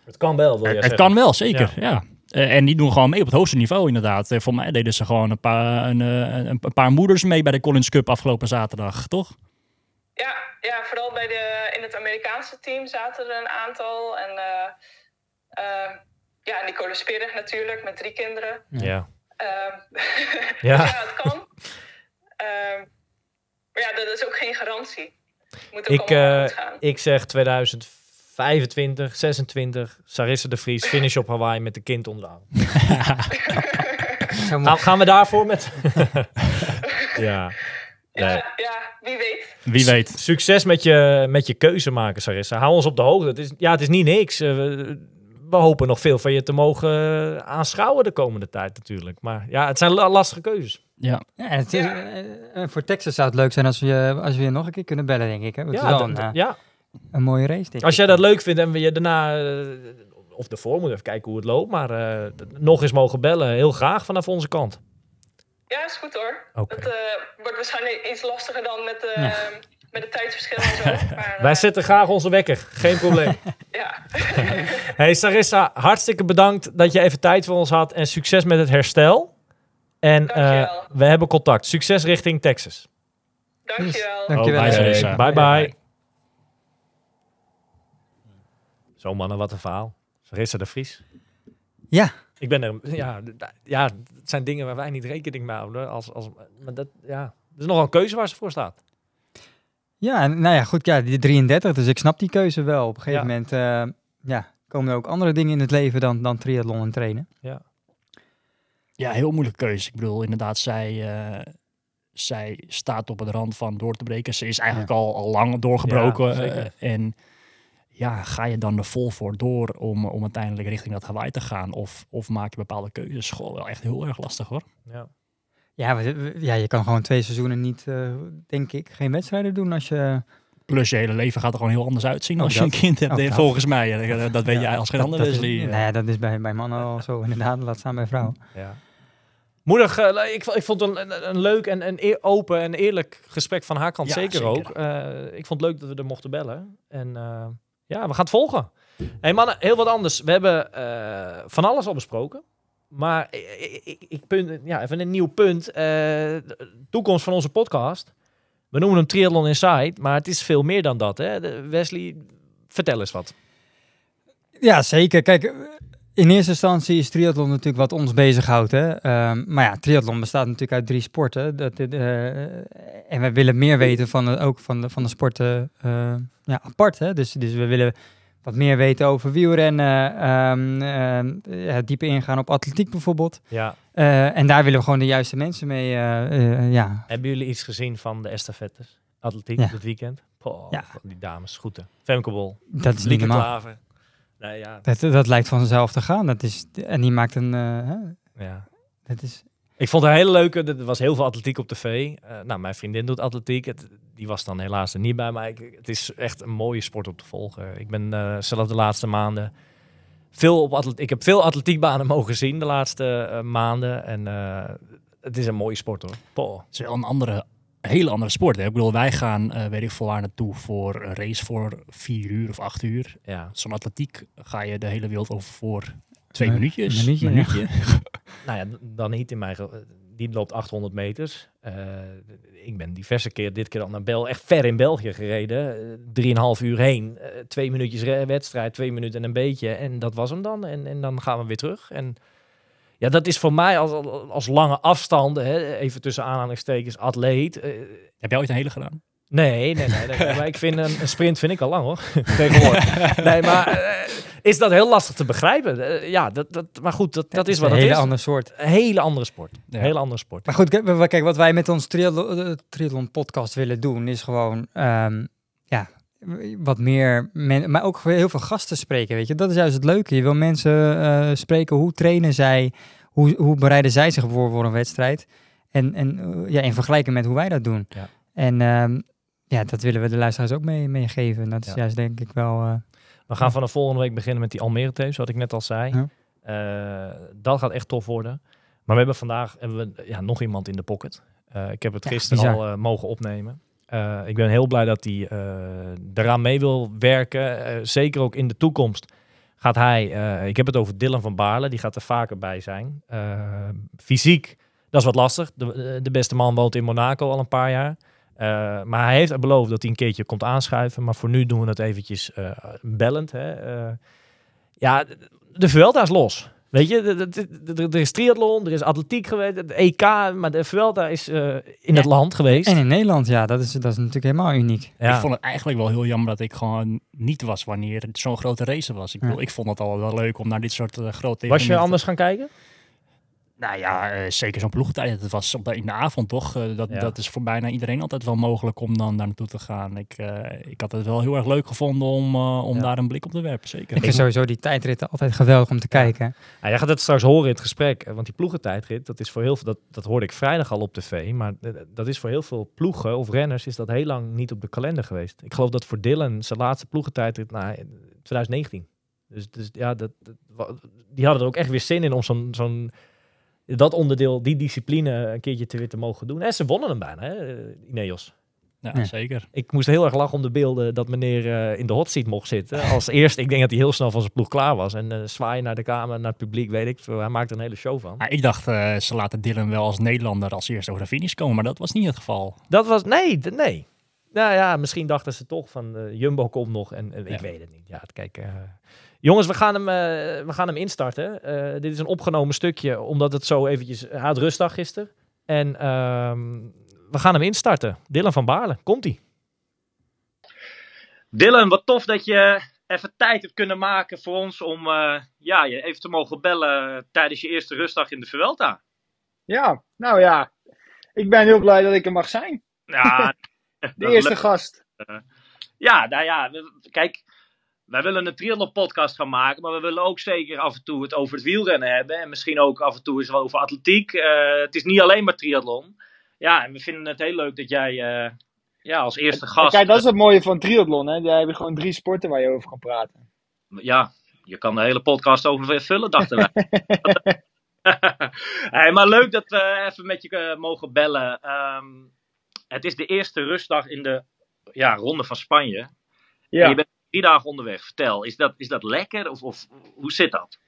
Het kan wel, wil je zeggen. Het kan wel, zeker, ja. En die doen gewoon mee op het hoogste niveau, inderdaad. Voor mij deden ze gewoon een paar moeders mee bij de Collins Cup afgelopen zaterdag, toch? Ja, vooral in het Amerikaanse team zaten er een aantal en... ja, Nicole Sperig natuurlijk, met 3 kinderen. Ja. Ja, het kan. Maar ja, dat is ook geen garantie. Moet ook allemaal goed gaan. Ik zeg 2025, 26, Sarissa de Vries, finish op Hawaï met een kind onderaan. Gaan we daarvoor met... ja. Nee. Ja, wie weet. Wie weet. Succes met je keuze maken, Sarissa. Hou ons op de hoogte. Het is niet niks. We hopen nog veel van je te mogen aanschouwen de komende tijd natuurlijk. Maar ja, het zijn lastige keuzes. Ja. Voor Texas zou het leuk zijn als we je nog een keer kunnen bellen, denk ik. Hè? Want het is wel een mooie race, denk ik. Als jij dat leuk vindt en we je daarna... of ervoor moet even kijken hoe het loopt. Maar nog eens mogen bellen. Heel graag vanaf onze kant. Ja, is goed hoor. Okay. Het wordt waarschijnlijk iets lastiger dan met het tijdsverschil en zo. Maar, wij zetten graag onze wekker. Geen probleem. Ja. Hey Sarissa, hartstikke bedankt dat je even tijd voor ons had. En succes met het herstel. En we hebben contact. Succes richting Texas. Dankjewel. Dankjewel. Bye Sarissa. Bye. Zo mannen, wat een verhaal. Sarissa de Vries. Ja. Ik ben er... Ja, het zijn dingen waar wij niet rekening mee houden. Maar dat... Ja, dat is nogal een keuze waar ze voor staat. Ja, nou ja, goed, ja, die 33, dus ik snap die keuze wel. Op een gegeven moment komen er ook andere dingen in het leven dan triathlon en trainen. Ja, heel moeilijke keuze. Ik bedoel, inderdaad, zij staat op het rand van door te breken. Ze is eigenlijk al lang doorgebroken. Ja, en ja, ga je dan er vol voor door om uiteindelijk richting dat Hawaï te gaan? Of maak je bepaalde keuzes? Goh, wel echt heel erg lastig, hoor. Ja. Ja, je kan gewoon 2 seizoenen niet, denk ik, geen wedstrijden doen als je... Plus je hele leven gaat er gewoon heel anders uitzien als je een kind hebt, volgens mij. Dat weet jij als geen ander, Wesley. Dat is bij mannen al zo, inderdaad, laat staan bij vrouwen. Ja. Moedig, ik vond een leuk en open en eerlijk gesprek van haar kant, zeker ook. Ik vond het leuk dat we er mochten bellen. En we gaan het volgen. Hey mannen, heel wat anders. We hebben van alles al besproken. Maar even een nieuw punt. De toekomst van onze podcast. We noemen hem Triathlon Inside, maar het is veel meer dan dat. Hè? Wesley, vertel eens wat. Ja, zeker. Kijk, in eerste instantie is triathlon natuurlijk wat ons bezighoudt. Hè? Maar ja, triathlon bestaat natuurlijk uit 3 sporten. En we willen meer weten van de sporten apart. Hè? Dus we willen... wat meer weten over wielrennen, dieper ingaan op atletiek bijvoorbeeld. Ja. En daar willen we gewoon de juiste mensen mee. Hebben jullie iets gezien van de estafettes? Atletiek dit weekend? Poh, die dames, schoeten. Femke Bol. Dat is niet normaal. Nee, dat lijkt vanzelf te gaan. En die maakt een... Dat is... Ik vond het een hele leuke, er was heel veel atletiek op tv. Mijn vriendin doet atletiek, die was dan helaas er niet bij, maar het is echt een mooie sport om te volgen. Ik ben zelf de laatste maanden veel op atletiek. Ik heb veel atletiekbanen mogen zien de laatste maanden en het is een mooie sport hoor. Poh. Het is wel een hele andere sport. Hè? Ik bedoel, wij gaan, weet ik veel waar naartoe, voor een race voor 4 uur of 8 uur. Ja. Zo'n atletiek ga je de hele wereld over voor... 2 minuutjes. Een minuutje. Nou ja, dan niet in mijn... die loopt 800 meters. Ik ben diverse keer, dit keer al naar echt ver in België gereden. 3,5 uur heen, 2 minuutjes wedstrijd, 2 minuten en een beetje. En dat was hem dan. En dan gaan we weer terug. En ja, dat is voor mij als lange afstanden, hè, even tussen aanhalingstekens, atleet. Heb jij ooit een hele gedaan? Nee. Maar ik vind een sprint vind ik al lang, hoor. Tegenwoordig. Nee, maar is dat heel lastig te begrijpen? Maar goed, dat is wat het is. Een hele andere soort. Een hele andere sport. Ja. Een hele andere sport. Maar goed, kijk, wat wij met ons triathlon podcast willen doen, is gewoon wat meer maar ook heel veel gasten spreken, weet je. Dat is juist het leuke. Je wil mensen spreken, hoe trainen zij, hoe bereiden zij zich voor een wedstrijd. En in vergelijking met hoe wij dat doen. Ja. En dat willen we de luisteraars ook meegeven. Dat is juist denk ik wel... we gaan vanaf volgende week beginnen met die Almere-tapes, wat ik net al zei. Ja. Dat gaat echt tof worden. Maar we hebben vandaag nog iemand in de pocket. Ik heb het gisteren al mogen opnemen. Ik ben heel blij dat hij daaraan mee wil werken. Zeker ook in de toekomst gaat hij... ik heb het over Dylan van Baarle, die gaat er vaker bij zijn. Fysiek, dat is wat lastig. De beste man woont in Monaco al een paar jaar. Maar hij heeft beloofd dat hij een keertje komt aanschuiven. Maar voor nu doen we het eventjes bellend. Hè? De Vuelta is los. Weet je, er is triathlon, er is atletiek geweest, het EK. Maar de Vuelta is in het land geweest. En in Nederland, dat is natuurlijk helemaal uniek. Ja. Ik vond het eigenlijk wel heel jammer dat ik gewoon niet was wanneer het zo'n grote race was. Ik bedoel, ik vond het al wel leuk om naar dit soort grote... Was je anders gaan kijken? Nou ja, zeker zo'n ploegtijd. Het was in de avond toch. Dat is voor bijna iedereen altijd wel mogelijk om dan daar naartoe te gaan. Ik had het wel heel erg leuk gevonden om daar een blik op te werpen, zeker. Ik vind sowieso die tijdritten altijd geweldig om te kijken. Ja, jij gaat het straks horen in het gesprek. Want die ploegentijdrit, dat is voor heel veel... Dat hoorde ik vrijdag al op tv. Maar dat is voor heel veel ploegen of renners is dat heel lang niet op de kalender geweest. Ik geloof dat voor Dylan zijn laatste ploegentijdrit 2019. Die hadden er ook echt weer zin in om zo'n dat onderdeel, die discipline, een keertje te weer te mogen doen. En ze wonnen hem bijna, hè? Ineos. Ja, zeker. Ik moest heel erg lachen om de beelden dat meneer in de hotseat mocht zitten. Als eerst, ik denk dat hij heel snel van zijn ploeg klaar was. En zwaaien naar de kamer, naar het publiek, weet ik. Hij maakte een hele show van. Ja, ik dacht, ze laten Dylan wel als Nederlander als eerste over de finish komen. Maar dat was niet het geval. Dat was, nee. Nou ja, misschien dachten ze toch van Jumbo komt nog. En ik weet het niet. Ja, kijk... Jongens, we gaan hem instarten. Dit is een opgenomen stukje, omdat het zo eventjes... Hij had rustdag gisteren. En we gaan hem instarten. Dylan van Baarle, komt-ie. Dylan, wat tof dat je even tijd hebt kunnen maken voor ons... om je even te mogen bellen tijdens je eerste rustdag in de Vuelta. Ja, nou ja. Ik ben heel blij dat ik er mag zijn. Ja, de eerste gast. Ja, nou ja, kijk... Wij willen een triathlon podcast gaan maken, maar we willen ook zeker af en toe het over het wielrennen hebben. En misschien ook af en toe eens over atletiek. Het is niet alleen maar triathlon. Ja, en we vinden het heel leuk dat jij als eerste gast... Kijk, dat is het mooie van triathlon, hè. Daar heb je gewoon 3 sporten waar je over kan praten. Ja, je kan de hele podcast over vullen, dachten wij. Hey, maar leuk dat we even met je mogen bellen. Het is de eerste rustdag in de Ronde van Spanje. Ja. En je bent 3 dagen onderweg. Vertel, is dat lekker of hoe zit dat?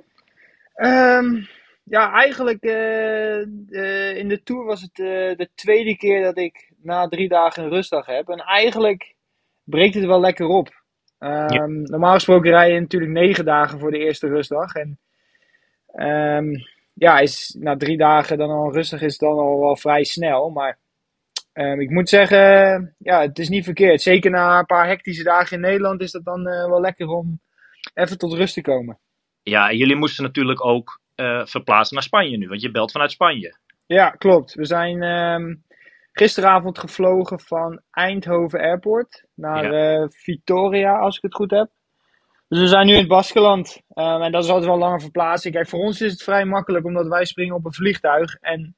Eigenlijk in de Tour was het de tweede keer dat ik na 3 dagen een rustdag heb. En eigenlijk breekt het wel lekker op. Normaal gesproken rij je natuurlijk 9 dagen voor de eerste rustdag. En is na 3 dagen dan al rustig is dan al wel vrij snel. Maar ik moet zeggen, het is niet verkeerd. Zeker na een paar hectische dagen in Nederland is dat dan wel lekker om even tot rust te komen. Ja, en jullie moesten natuurlijk ook verplaatsen naar Spanje nu, want je belt vanuit Spanje. Ja, klopt. We zijn gisteravond gevlogen van Eindhoven Airport naar Vitoria, als ik het goed heb. Dus we zijn nu in het Baskenland en dat is altijd wel lange verplaatsing. Kijk, voor ons is het vrij makkelijk, omdat wij springen op een vliegtuig en...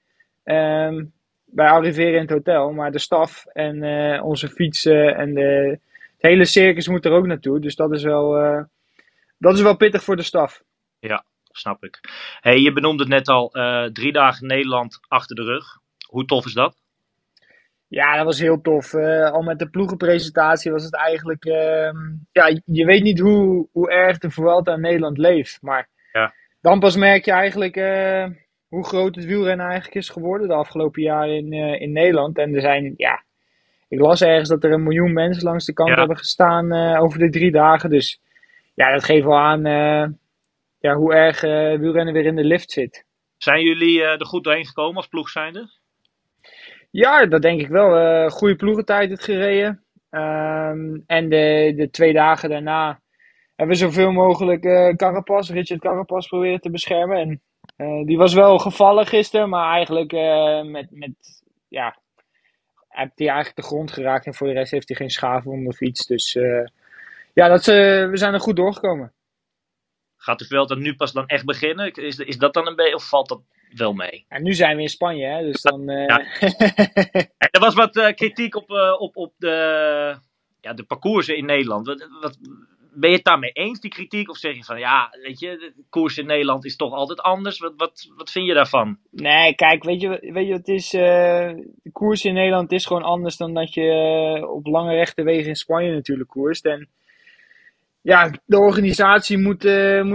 Wij arriveren in het hotel, maar de staf en onze fietsen en het hele circus moet er ook naartoe. Dus dat is wel pittig voor de staf. Ja, snap ik. Hey, je benoemde het net al, 3 dagen Nederland achter de rug. Hoe tof is dat? Ja, dat was heel tof. Al met de ploegenpresentatie was het eigenlijk... je weet niet hoe erg de Vuelta in Nederland leeft, maar dan pas merk je eigenlijk... hoe groot het wielrennen eigenlijk is geworden de afgelopen jaren in Nederland. En er zijn, ja, ik las ergens dat er 1 miljoen mensen langs de kant hebben gestaan over de 3 dagen. Dus ja, dat geeft wel aan hoe erg wielrennen weer in de lift zit. Zijn jullie er goed doorheen gekomen als ploeg zijnde? Ja, dat denk ik wel. Goede ploegentijd het gereden. En de 2 dagen daarna hebben we zoveel mogelijk Richard Carapaz proberen te beschermen. En die was wel gevallen gisteren, maar eigenlijk heeft hij eigenlijk de grond geraakt. En voor de rest heeft hij geen schaven onder fiets. Dus we zijn er goed doorgekomen. Gaat de Vuelta nu pas dan echt beginnen? Is dat dan een beetje, of valt dat wel mee? En nu zijn we in Spanje, hè? Dus dan... Er was wat kritiek op de parcoursen in Nederland. Ben je het daarmee eens, die kritiek? Of zeg je van, de koers in Nederland is toch altijd anders? Wat vind je daarvan? Nee, kijk, weet je wat het is? De koers in Nederland is gewoon anders dan dat je op lange rechte wegen in Spanje natuurlijk koerst. En ja, de organisatie moet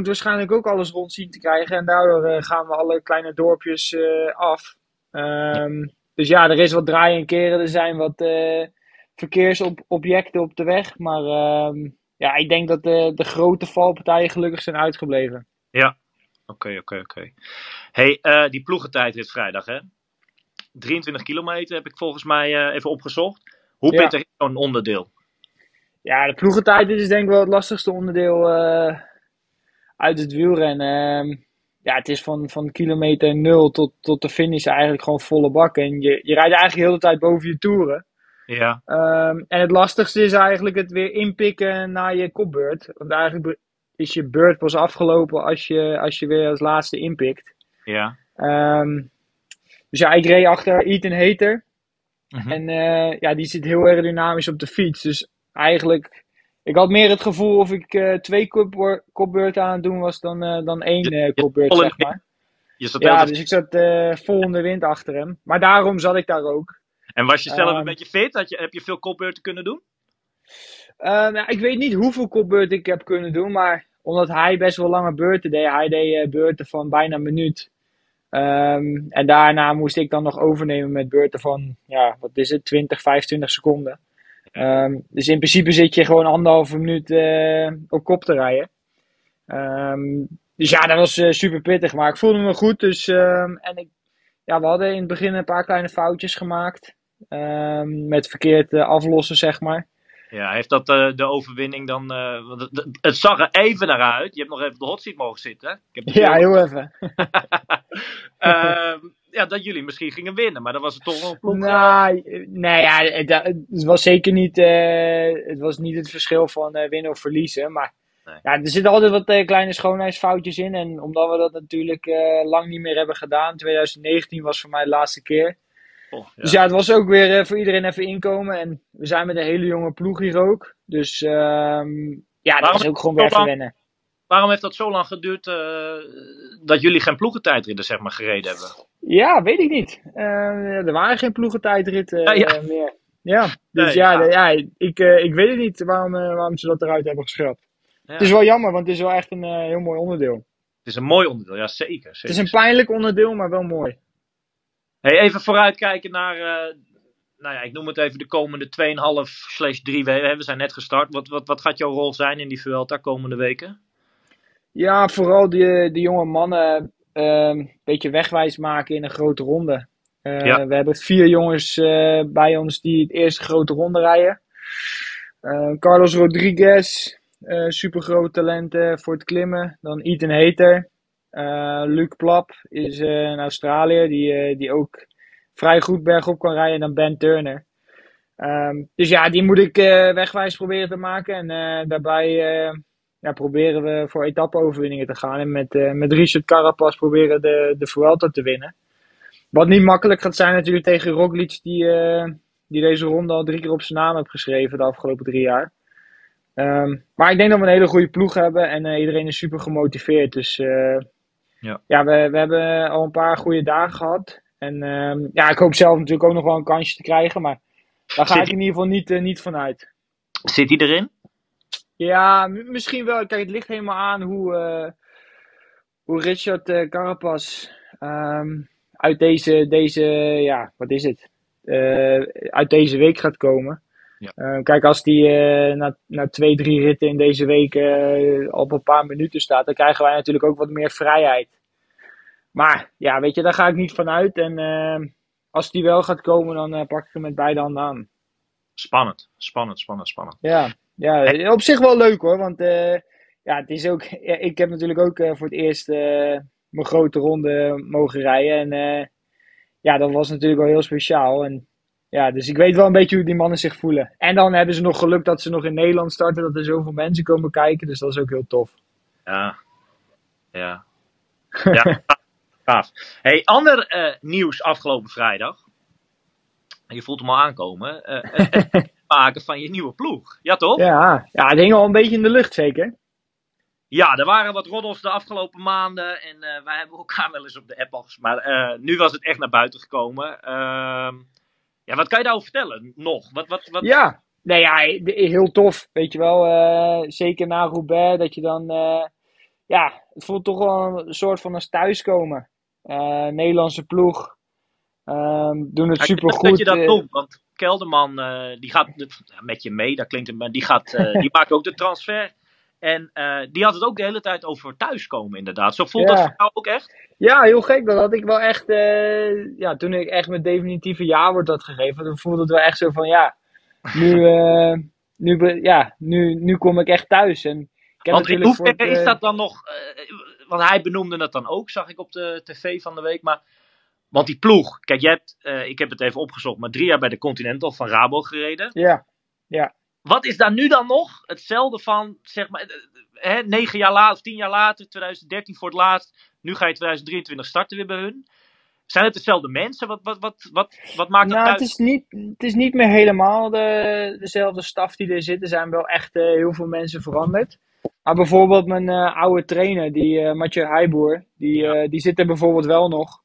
waarschijnlijk ook alles rond zien te krijgen. En daardoor gaan we alle kleine dorpjes af. Dus ja, er is wat draaien en keren. Er zijn wat verkeersobjecten op de weg. Maar ik denk dat de grote valpartijen gelukkig zijn uitgebleven. Ja, oké. Hey, die ploegentijdrit vrijdag, hè? 23 kilometer heb ik volgens mij even opgezocht. Hoe pittig is zo'n onderdeel? Ja, de ploegentijd is denk ik wel het lastigste onderdeel uit het wielrennen. Het is van kilometer 0 tot de finish eigenlijk gewoon volle bak. En je rijdt eigenlijk de hele tijd boven je toeren. Ja. En het lastigste is eigenlijk het weer inpikken na je kopbeurt. Want eigenlijk is je beurt pas afgelopen als je weer als laatste inpikt. Ja. Ik reed achter Ethan Hayter. Mm-hmm. En die zit heel aerodynamisch op de fiets. Dus eigenlijk, ik had meer het gevoel of ik 2 kopbeurten aan het doen was dan 1 kopbeurt, zeg maar. Dus ik zat vol in de wind achter hem. Maar daarom zat ik daar ook. En was je zelf een beetje fit? Heb je veel kopbeurten kunnen doen? Ik weet niet hoeveel kopbeurten ik heb kunnen doen. Maar omdat hij best wel lange beurten deed. Hij deed beurten van bijna een minuut. En daarna moest ik dan nog overnemen met beurten van, 20, 25 seconden. Dus in principe zit je gewoon 1,5 minuut op kop te rijden. Dus ja, dat was super pittig. Maar ik voelde me goed. Dus, we hadden in het begin een paar kleine foutjes gemaakt. Met verkeerd aflossen, zeg maar. Ja, heeft dat de overwinning dan... het zag er even naar uit. Je hebt nog even op de hotseat mogen zitten. Hè? Heel even. Dat jullie misschien gingen winnen, maar dat was het toch wel een ploeg. Het was zeker niet het verschil van winnen of verliezen. Maar er zitten altijd wat kleine schoonheidsfoutjes in. En omdat we dat natuurlijk lang niet meer hebben gedaan. 2019 was voor mij de laatste keer. Dus het was ook weer voor iedereen even inkomen. En we zijn met een hele jonge ploeg hier ook. Dus dat is ook gewoon weer even wennen. Waarom heeft dat zo lang geduurd dat jullie geen ploegentijdritten zeg maar, gereden hebben? Ja, weet ik niet. Er waren geen ploegentijdritten meer. Ja, dus ik weet het niet waarom ze dat eruit hebben geschrapt. Ja. Het is wel jammer, want het is wel echt een heel mooi onderdeel. Het is een mooi onderdeel, ja zeker. Het is een pijnlijk onderdeel, maar wel mooi. Hey, even vooruitkijken naar, ik noem het even de komende 2,5/3 weken. We zijn net gestart. Wat gaat jouw rol zijn in die Vuelta komende weken? Ja, vooral die jonge mannen een beetje wegwijs maken in een grote ronde. We hebben 4 jongens bij ons die het eerste grote ronde rijden. Carlos Rodriguez, supergroot talent voor het klimmen. Dan Ethan Hayter. Luc Plap is een Australiër die ook vrij goed bergop kan rijden. En dan Ben Turner. Die moet ik wegwijs proberen te maken. En daarbij... proberen we voor etappe-overwinningen te gaan. En met Richard Carapaz proberen de Vuelta te winnen. Wat niet makkelijk gaat zijn natuurlijk tegen Roglic. Die deze ronde al 3 keer op zijn naam heeft geschreven de afgelopen 3 jaar. Maar ik denk dat we een hele goede ploeg hebben. En iedereen is super gemotiveerd. Dus we hebben al een paar goede dagen gehad. En ik hoop zelf natuurlijk ook nog wel een kansje te krijgen. Maar daar ga ik in ieder geval niet van uit. Zit hij erin? Ja, misschien wel. Kijk, het ligt helemaal aan hoe Richard Carapaz uit deze week gaat komen. Ja. Kijk, als die na 2-3 ritten in deze week op een paar minuten staat, dan krijgen wij natuurlijk ook wat meer vrijheid. Maar ja, weet je, daar ga ik niet van uit. En als die wel gaat komen, dan pak ik hem met beide handen aan. Spannend. Ja, op zich wel leuk hoor. Want het is ook, ik heb natuurlijk ook voor het eerst mijn grote ronde mogen rijden. En dat was natuurlijk wel heel speciaal. En ja, dus ik weet wel een beetje hoe die mannen zich voelen. En dan hebben ze nog geluk dat ze nog in Nederland starten. Dat er zoveel mensen komen kijken. Dus dat is ook heel tof. Ja. Gaaf. Hey, ander nieuws afgelopen vrijdag. Je voelt hem al aankomen. Het maken van je nieuwe ploeg. Ja, toch? Ja, het hing al een beetje in de lucht, zeker. Ja, er waren wat roddels de afgelopen maanden. En wij hebben elkaar wel eens op de app al gesproken. Maar nu was het echt naar buiten gekomen. Wat kan je daarover vertellen nog? Wat... Ja, nee, ja, heel tof. Weet je wel, zeker na Roubaix, dat je dan... het voelt toch wel een soort van als thuiskomen. Nederlandse ploeg. Doen het supergoed. Ik denk dat je dat doet, want Kelderman, die gaat met je mee, dat klinkt... Maar die maakt ook de transfer. En die had het ook de hele tijd over thuiskomen, inderdaad. Zo voelt dat voor jou ook echt? Ja, heel gek. Dat had ik wel echt... toen ik echt mijn definitieve ja-woord had gegeven, dan voelde het wel echt zo van... Ja, nu kom ik echt thuis. En ik heb want in hoeverre is dat dan nog... want hij benoemde dat dan ook, zag ik op de tv van de week. Maar, want die ploeg... Kijk, jij hebt, ik heb het even opgezocht, maar 3 jaar bij de Continental van Rabo gereden. Ja. Wat is daar nu dan nog hetzelfde van, zeg maar, 9 jaar later of 10 jaar later, 2013 voor het laatst. Nu ga je 2023 starten weer bij hun. Zijn het dezelfde mensen? Wat maakt dat uit? Het is niet meer helemaal dezelfde staf die er zit. Er zijn wel echt heel veel mensen veranderd. Maar bijvoorbeeld mijn oude trainer, Mathieu Heijboer, die zit er bijvoorbeeld wel nog.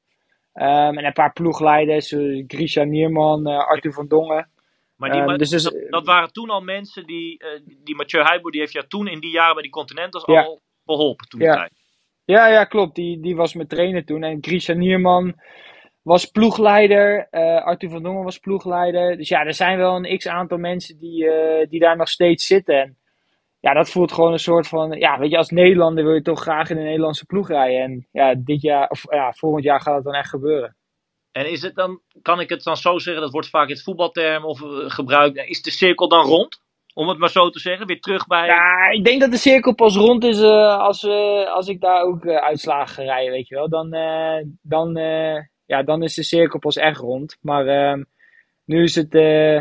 En een paar ploegleiders, Richard Carapaz, Arthur van Dongen. Maar dat waren toen al mensen die Mathieu Heijboer, die heeft ja toen in die jaren bij die Continentals al geholpen toen de tijd. Ja, klopt. Die was mijn trainer toen. En Christian Nierman was ploegleider. Arthur van Dongen was ploegleider. Dus ja, er zijn wel een x-aantal mensen die daar nog steeds zitten. En ja, dat voelt gewoon een soort van... Ja, weet je, als Nederlander wil je toch graag in de Nederlandse ploeg rijden. En ja, volgend jaar gaat het dan echt gebeuren. En is het dan, kan ik het dan zo zeggen, dat wordt vaak in het voetbalterm of gebruikt, is de cirkel dan rond? Om het maar zo te zeggen, weer terug bij... Ja, ik denk dat de cirkel pas rond is als ik daar ook uitslagen ga rijden, weet je wel. Dan is de cirkel pas echt rond. Maar nu is er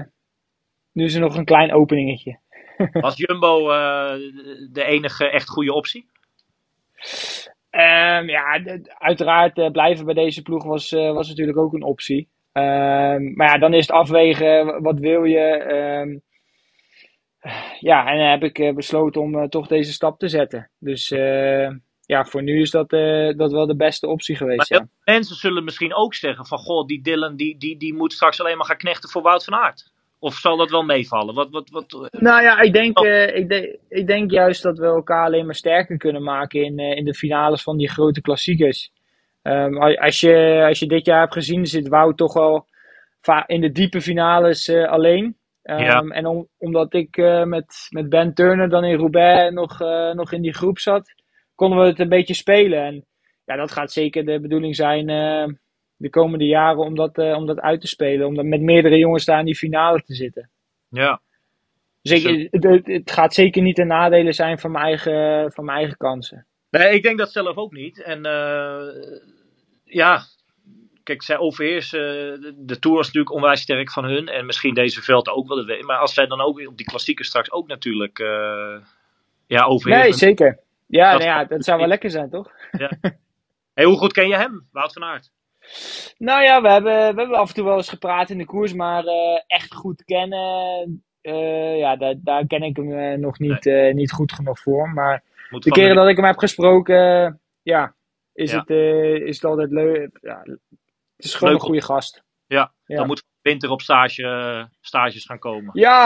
nog een klein openingetje. Was Jumbo de enige echt goede optie? Uiteraard blijven bij deze ploeg was natuurlijk ook een optie. Maar dan is het afwegen, wat wil je? En dan heb ik besloten om toch deze stap te zetten. Dus voor nu is dat wel de beste optie geweest. Maar mensen zullen misschien ook zeggen van, goh, die Dylan die moet straks alleen maar gaan knechten voor Wout van Aert. Of zal dat wel meevallen? Ik denk juist dat we elkaar alleen maar sterker kunnen maken in de finales van die grote klassiekers. Als je dit jaar hebt gezien, zit Wout toch wel in de diepe finales alleen. En omdat ik met Ben Turner dan in Roubaix nog in die groep zat, konden we het een beetje spelen. En ja, dat gaat zeker de bedoeling zijn... de komende jaren om dat uit te spelen. Om dan met meerdere jongens daar in die finale te zitten. Ja. Zeker, het gaat zeker niet de nadelen zijn van mijn eigen kansen. Nee, ik denk dat zelf ook niet. En kijk, zij overheersen. De Tour is natuurlijk onwijs sterk van hun. En misschien deze veld ook wel. Maar als zij dan ook op die klassieken straks ook natuurlijk overheersen. Nee, zeker. Ja, dat zou wel lekker zijn, toch? Ja. Hey, hoe goed ken je hem, Wout van Aert? Nou ja, we hebben af en toe wel eens gepraat in de koers, maar echt goed kennen, daar ken ik hem nog niet goed genoeg voor. Maar de keren dat ik hem heb gesproken, is het altijd leuk. Ja, het is gewoon een goede gast. Ja, dan moet winter op stages gaan komen. Ja,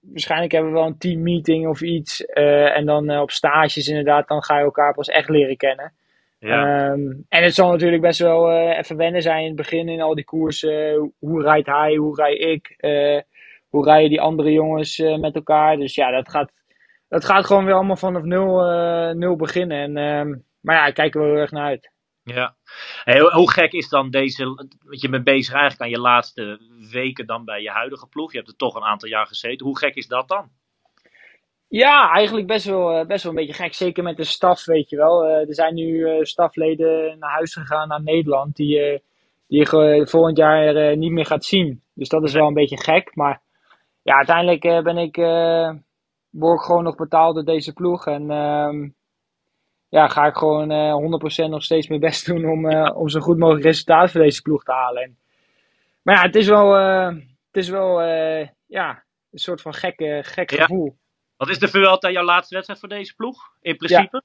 waarschijnlijk hebben we wel een teammeeting of iets. En dan op stages inderdaad, dan ga je elkaar pas echt leren kennen. Ja. En het zal natuurlijk best wel even wennen zijn in het begin in al die koersen. Hoe rijdt hij, hoe rijd ik, hoe rijden die andere jongens met elkaar. Dus ja, dat gaat gewoon weer allemaal vanaf nul beginnen. En, maar ja, ik kijk er wel heel erg naar uit. Ja, hoe gek is dan deze, want je bent bezig eigenlijk aan je laatste weken dan bij je huidige ploeg. Je hebt er toch een aantal jaar gezeten. Hoe gek is dat dan? Ja, eigenlijk best wel een beetje gek. Zeker met de staf, weet je wel. Er zijn nu stafleden naar huis gegaan, naar Nederland, die je volgend jaar niet meer gaat zien. Dus dat is wel een beetje gek. Maar ja, uiteindelijk word ik gewoon nog betaald door deze ploeg. En ga ik gewoon 100% nog steeds mijn best doen om zo goed mogelijk resultaat voor deze ploeg te halen. Maar ja, het is wel een soort van gek gevoel. Ja. Wat is de Vuelta jouw laatste wedstrijd voor deze ploeg? In principe?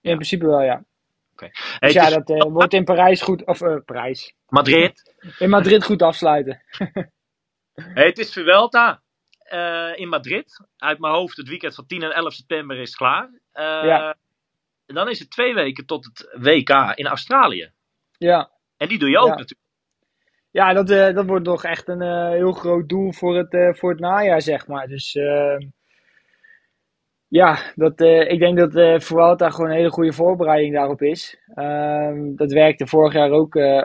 Ja. In principe wel, ja. Okay. Dus ja, dat wordt in Parijs goed... Of Parijs. Madrid. In Madrid goed afsluiten. Het is Vuelta in Madrid. Uit mijn hoofd, het weekend van 10 en 11 september is klaar. En dan is het 2 weken tot het WK in Australië. Ja. En die doe je ook natuurlijk. Ja, dat wordt nog echt een heel groot doel voor het najaar, zeg maar. Dus... ik denk dat Vuelta gewoon een hele goede voorbereiding daarop is. Dat werkte vorig jaar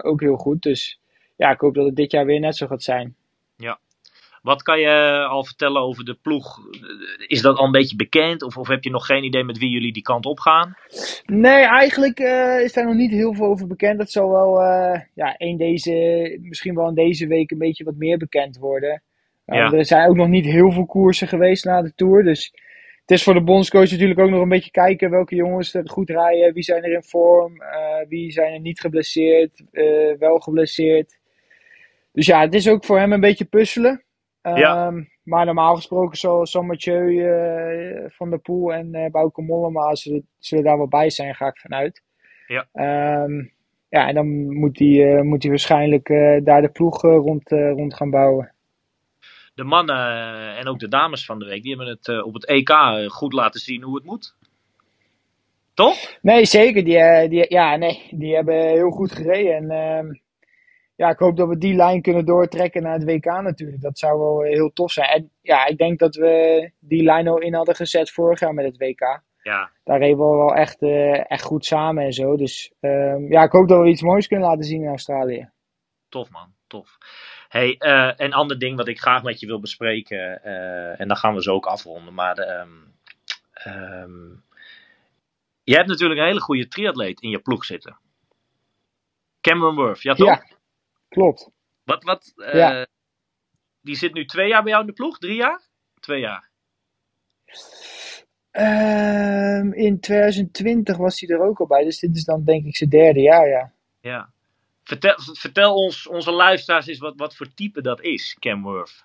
ook heel goed. Dus ja, ik hoop dat het dit jaar weer net zo gaat zijn. Ja. Wat kan je al vertellen over de ploeg? Is dat al een beetje bekend? Of heb je nog geen idee met wie jullie die kant op gaan? Nee, eigenlijk is daar nog niet heel veel over bekend. Dat zal wel misschien wel in deze week een beetje wat meer bekend worden. Er zijn ook nog niet heel veel koersen geweest na de Tour, dus... Het is voor de bondscoach natuurlijk ook nog een beetje kijken welke jongens er goed rijden. Wie zijn er in vorm? Wie zijn er niet geblesseerd? Wel geblesseerd? Dus ja, het is ook voor hem een beetje puzzelen. Maar normaal gesproken zal Mathieu van der Poel en Bauke Mollema zullen daar wel bij zijn, ga ik vanuit. Ja. En dan moet hij waarschijnlijk daar de ploeg rond gaan bouwen. De mannen en ook de dames van de week, die hebben het op het EK goed laten zien hoe het moet. Toch? Nee, zeker. Die hebben heel goed gereden. En ik hoop dat we die lijn kunnen doortrekken naar het WK natuurlijk. Dat zou wel heel tof zijn. En ja, ik denk dat we die lijn al in hadden gezet vorig jaar met het WK. Ja. Daar reden we wel echt goed samen en zo. Dus ik hoop dat we iets moois kunnen laten zien in Australië. Tof man, tof. Hey, een ander ding wat ik graag met je wil bespreken, en dan gaan we zo ook afronden, maar je hebt natuurlijk een hele goede triatleet in je ploeg zitten. Cameron Worth, ja toch? Ja, klopt. Wat, die zit nu 2 jaar bij jou in de ploeg? 3 jaar? 2 jaar. In 2020 was hij er ook al bij, dus dit is dan denk ik zijn 3e jaar, ja. Ja. Vertel ons, onze luisteraars eens wat voor type dat is, Cam Worth.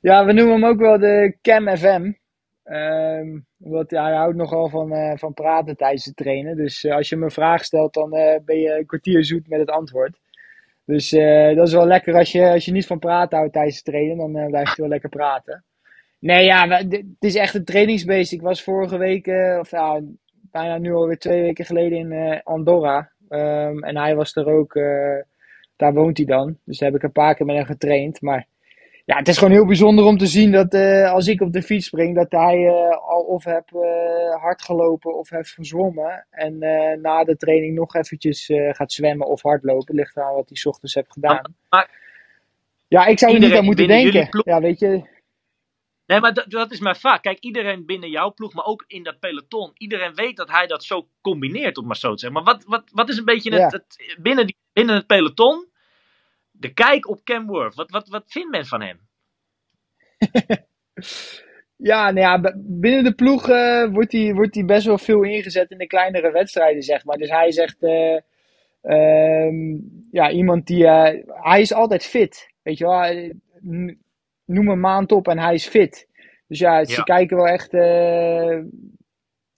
Ja, we noemen hem ook wel de Cam FM. Want hij houdt nogal van praten tijdens het trainen. Dus als je hem een vraag stelt, dan ben je een kwartier zoet met het antwoord. Dus dat is wel lekker als je niet van praten houdt tijdens het trainen. Dan blijft je wel lekker praten. Nee, ja, het is echt een trainingsbeest. Ik was vorige week, bijna nu alweer 2 weken geleden in Andorra. En hij was er ook, daar woont hij dan. Dus daar heb ik een paar keer met hem getraind. Maar ja, het is gewoon heel bijzonder om te zien dat als ik op de fiets spring, dat hij al of heeft hard gelopen of heeft gezwommen. En na de training nog eventjes gaat zwemmen of hardlopen. Ligt eraan wat hij 's ochtends heeft gedaan. Ja, ik zou er niet aan moeten denken. Ja, weet je... Nee, maar dat is mijn vraag. Kijk, iedereen binnen jouw ploeg, maar ook in dat peloton. Iedereen weet dat hij dat zo combineert, om maar zo te zeggen. Maar wat is een beetje het binnen het peloton, de kijk op Cam Worth? Wat vindt men van hem? Binnen de ploeg wordt hij best wel veel ingezet in de kleinere wedstrijden, zeg maar. Dus hij is echt iemand die... hij is altijd fit, weet je wel. Noem een maand op en hij is fit. Dus ja, ze kijken wel echt...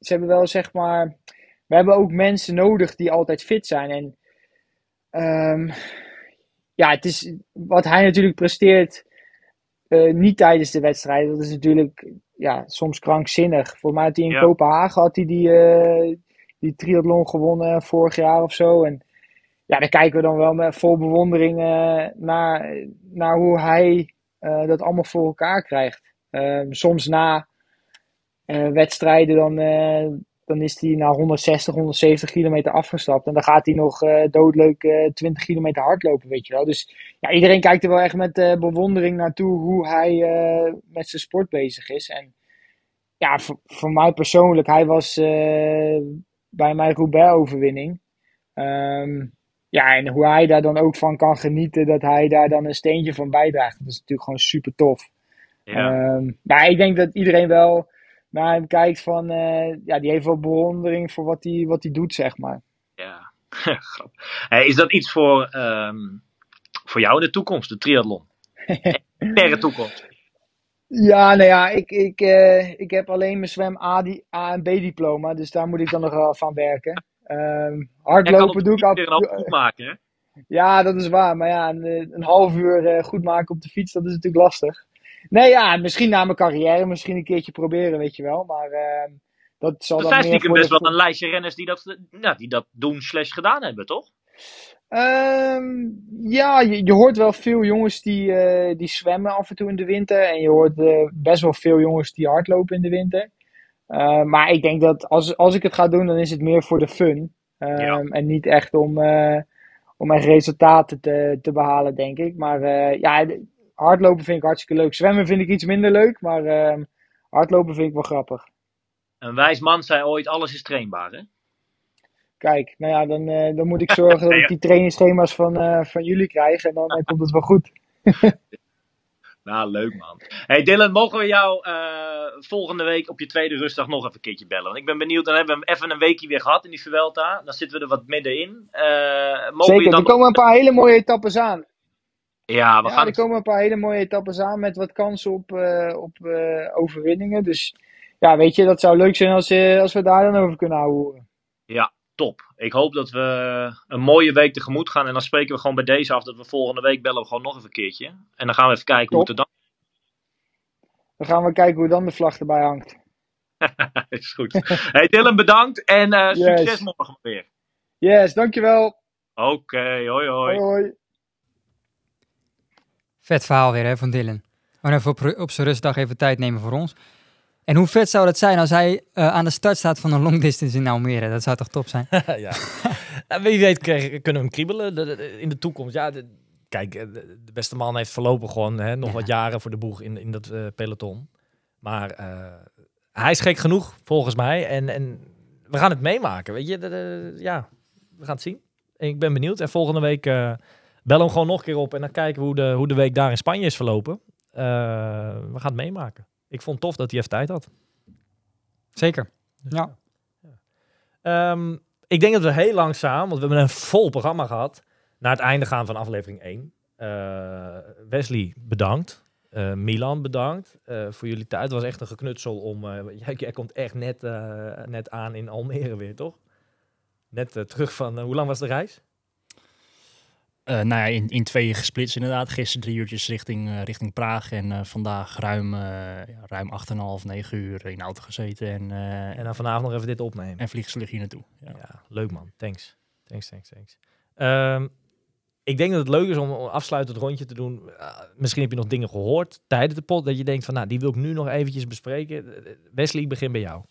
ze hebben wel, zeg maar... We hebben ook mensen nodig die altijd fit zijn. En het is wat hij natuurlijk presteert... niet tijdens de wedstrijd. Dat is natuurlijk soms krankzinnig. Voor mij had hij in Kopenhagen... Had hij die die triathlon gewonnen vorig jaar of zo. En ja, daar kijken we dan wel met vol bewondering naar hoe hij dat allemaal voor elkaar krijgt. Soms na wedstrijden dan is hij na 160, 170 kilometer afgestapt. En dan gaat hij nog doodleuk 20 kilometer hardlopen, weet je wel. Dus ja, iedereen kijkt er wel echt met bewondering naartoe hoe hij met zijn sport bezig is. En ja, voor mij persoonlijk, hij was bij mijn Roubaix-overwinning. Ja, en hoe hij daar dan ook van kan genieten, dat hij daar dan een steentje van bijdraagt. Dat is natuurlijk gewoon super tof. Ja. Maar ik denk dat iedereen wel naar hem kijkt van, ja, die heeft wel bewondering voor wat hij doet, zeg maar. Ja, grappig. Hey, is dat iets voor jou in de toekomst, de triathlon? Verre toekomst. Ja, nou ja, ik heb alleen mijn zwem A en B diploma, dus daar moet ik dan nog wel van werken. Hardlopen doe ik altijd. Goed maken, hè? Ja, dat is waar. Maar ja, een half uur goed maken op de fiets, dat is natuurlijk lastig. Nee, ja, misschien na mijn carrière, misschien een keertje proberen, weet je wel. Maar dat zal dan meer... Er zijn stiekem best wel een lijstje renners die dat doen / gedaan hebben, toch? Ja, je hoort wel veel jongens die zwemmen af en toe in de winter. En je hoort best wel veel jongens die hardlopen in de winter. Maar ik denk dat als ik het ga doen, dan is het meer voor de fun. Ja. En niet echt om echt resultaten te behalen, denk ik. Maar ja... Hardlopen vind ik hartstikke leuk. Zwemmen vind ik iets minder leuk, maar hardlopen vind ik wel grappig. Een wijs man zei ooit, alles is trainbaar, hè? Kijk, nou ja, dan moet ik zorgen dat ik die trainingsschema's van jullie krijg. En dan komt het wel goed. Nou, leuk man. Hey Dylan, mogen we jou volgende week op je tweede rustdag nog even een keertje bellen? Want ik ben benieuwd, dan hebben we hem even een weekje weer gehad in die Vuelta. Dan zitten we er wat middenin. Zeker, er komen een paar hele mooie etappes aan. Ja, er komen een paar hele mooie etappes aan met wat kansen op overwinningen. Dus ja, weet je, dat zou leuk zijn als we daar dan over kunnen houden. Ja, top. Ik hoop dat we een mooie week tegemoet gaan. En dan spreken we gewoon bij deze af dat we volgende week bellen we gewoon nog even een keertje. En dan gaan we even kijken top. Hoe het er dan... Dan gaan we kijken hoe dan de vlag erbij hangt. Is goed. Hey Dylan, bedankt. En succes morgen weer. Yes, dankjewel. Oké, hoi hoi. Hoi. Vet verhaal weer hè, van Dylan. Maar even op zijn rustdag even tijd nemen voor ons. En hoe vet zou dat zijn als hij aan de start staat van een long distance in Almere? Dat zou toch top zijn? Ja. Nou, wie weet kunnen we hem kriebelen in de toekomst. Ja, kijk, de beste man heeft voorlopig gewoon wat jaren voor de boeg in dat peloton. Maar hij is gek genoeg, volgens mij. En we gaan het meemaken, weet je. We gaan het zien. En ik ben benieuwd. En volgende week... Bel hem gewoon nog een keer op en dan kijken we hoe de week daar in Spanje is verlopen. We gaan het meemaken. Ik vond het tof dat hij even tijd had. Zeker. Dus ja. Ik denk dat we heel langzaam, want we hebben een vol programma gehad, naar het einde gaan van aflevering 1. Wesley, bedankt. Milan, bedankt voor jullie tijd. Het was echt een geknutsel om... jij komt echt net aan in Almere weer, toch? Net terug van... hoe lang was de reis? Nou ja, in tweeën gesplitst inderdaad. Gisteren 3 uurtjes richting Praag. En vandaag ruim 8,5, 9 uur in de auto gezeten. En dan vanavond nog even dit opnemen. En vliegtuig hier naartoe. Ja. Ja, leuk man. Thanks. Ik denk dat het leuk is om een afsluitend rondje te doen. Misschien heb je nog dingen gehoord tijdens de pot. Dat je denkt van, nou, die wil ik nu nog eventjes bespreken. Wesley, ik begin bij jou.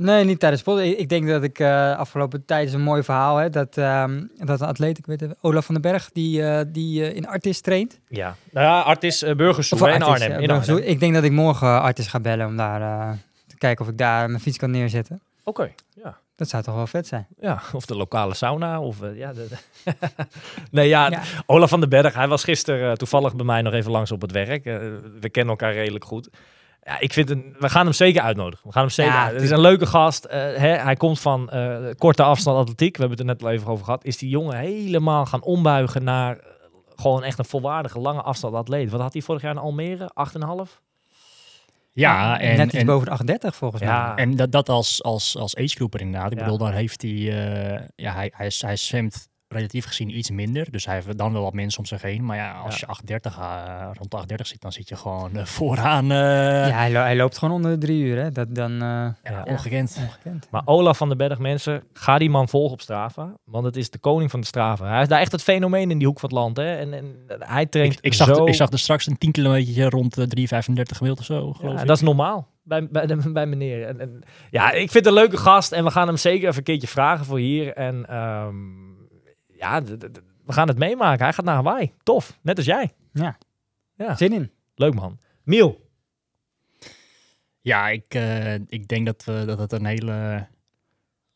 Nee, niet tijdens sport. Ik denk dat ik afgelopen tijd is een mooi verhaal heb. Dat een atleet, ik weet het, Olaf van der Berg, die in Artis traint. Ja, nou ja, Artis Burgersoe in Arnhem. Ik denk dat ik morgen Artis ga bellen om daar te kijken of ik daar mijn fiets kan neerzetten. Oké, ja. Dat zou toch wel vet zijn? Ja, of de lokale sauna. Of, nee, ja. Olaf van der Berg, hij was gisteren toevallig bij mij nog even langs op het werk. We kennen elkaar redelijk goed. Ja, ik vind we gaan hem zeker uitnodigen. Het is een leuke gast. Hij komt van korte afstand atletiek. We hebben het er net al even over gehad. Is die jongen helemaal gaan ombuigen naar gewoon echt een volwaardige lange afstand atleet. Wat had hij vorig jaar in Almere? 8,5? Ja, en net iets boven de 38 volgens mij. Ja. En dat als agegroeper inderdaad. Ik bedoel, daar heeft hij... hij zwemt relatief gezien iets minder. Dus hij heeft dan wel wat mensen om zich heen. Maar ja, als je 8:30 rond de 8:30 zit, dan zit je gewoon vooraan. Ja, hij loopt gewoon onder de 3 uur. Hè? Dat dan, ongekend. Maar Olaf van der Berg, mensen, ga die man volgen op Strava. Want het is de koning van de Strava. Hij is daar echt het fenomeen in die hoek van het land. Hè? En hij traint ik zag er straks een 10 kilometer rond de 3:35 gemiddeld of zo, geloof ik. Dat is normaal. Bij meneer. En, ja, ik vind het een leuke gast. En we gaan hem zeker even een keertje vragen voor hier. En we gaan het meemaken. Hij gaat naar Hawaï. Tof. Net als jij. Ja. Zin in. Leuk man. Miel. Ja, ik denk dat het een hele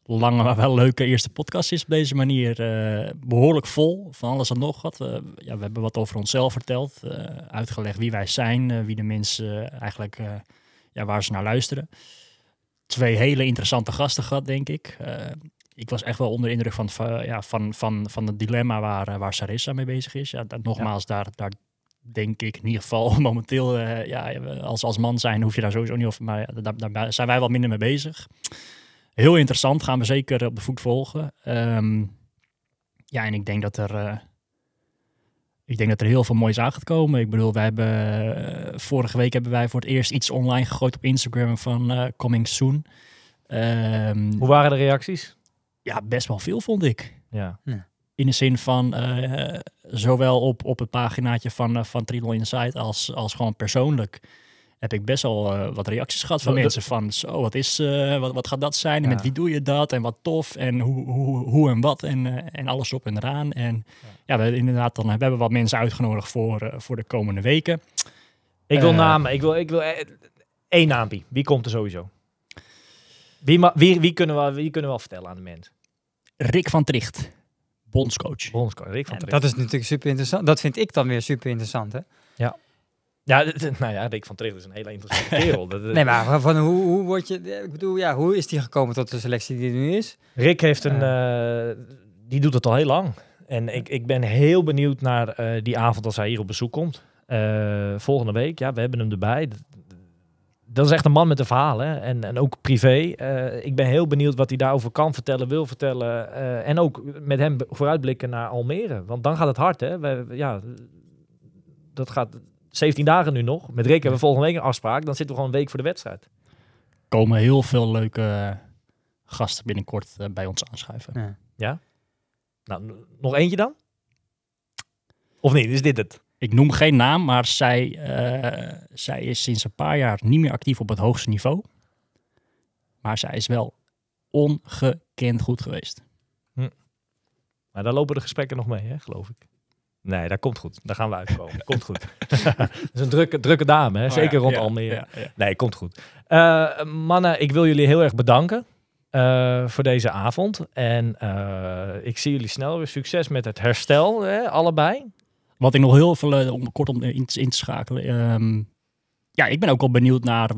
lange, maar wel leuke eerste podcast is op deze manier. Behoorlijk vol van alles en nog wat. We hebben wat over onszelf verteld. Uitgelegd wie wij zijn. Wie de mensen eigenlijk... waar ze naar luisteren. 2 hele interessante gasten gehad, denk ik. Ik was echt wel onder de indruk van het dilemma waar Sarissa mee bezig is. Ja, daar denk ik in ieder geval momenteel... als man zijn hoef je daar sowieso niet over... Maar daar zijn wij wat minder mee bezig. Heel interessant, gaan we zeker op de voet volgen. En ik denk dat er... Ik denk dat er heel veel moois aan gaat komen. Ik bedoel, vorige week hebben wij voor het eerst iets online gegooid op Instagram van Coming Soon. Hoe waren de reacties? Ja, best wel veel, vond ik. Ja. Ja. In de zin van zowel op het paginaatje van Triathlon Inside als gewoon persoonlijk heb ik best wel wat reacties gehad van mensen van zo, wat gaat dat zijn? En met wie doe je dat? En wat tof? En hoe en wat? En alles op en eraan. En we hebben wat mensen uitgenodigd voor de komende weken. Ik wil namen. Ik wil 1 naampie. Wie komt er sowieso? Wie kunnen we vertellen aan de mensen? Rick van Tricht. Bondscoach. Rick van Tricht. Dat is natuurlijk super interessant. Dat vind ik dan weer super interessant, hè? Ja. Ja, Rick van Tricht is een hele interessante kerel. Nee, maar van hoe word je... Ik bedoel, hoe is die gekomen tot de selectie die er nu is? Rick heeft die doet het al heel lang. En ik ben heel benieuwd naar die avond als hij hier op bezoek komt. Volgende week, we hebben hem erbij. Dat is echt een man met een verhaal, hè? En ook privé. Ik ben heel benieuwd wat hij daarover kan vertellen, wil vertellen. En ook met hem vooruitblikken naar Almere. Want dan gaat het hard, hè? Dat gaat... 17 dagen nu nog. Met Rick hebben we volgende week een afspraak. Dan zitten we gewoon een week voor de wedstrijd. Komen heel veel leuke gasten binnenkort bij ons aanschuiven. Ja? Nou, nog eentje dan? Of niet? Is dit het? Ik noem geen naam, maar zij is sinds een paar jaar niet meer actief op het hoogste niveau. Maar zij is wel ongekend goed geweest. Maar daar lopen de gesprekken nog mee, hè, geloof ik. Nee, dat komt goed. Daar gaan we uitkomen. Komt goed. Dat is een drukke dame, hè? Zeker rond Almere. Ja. Nee, komt goed. Mannen, ik wil jullie heel erg bedanken voor deze avond. En ik zie jullie snel weer. Succes met het herstel, hè? Allebei. Wat ik nog heel veel, om in te schakelen. Ik ben ook wel benieuwd naar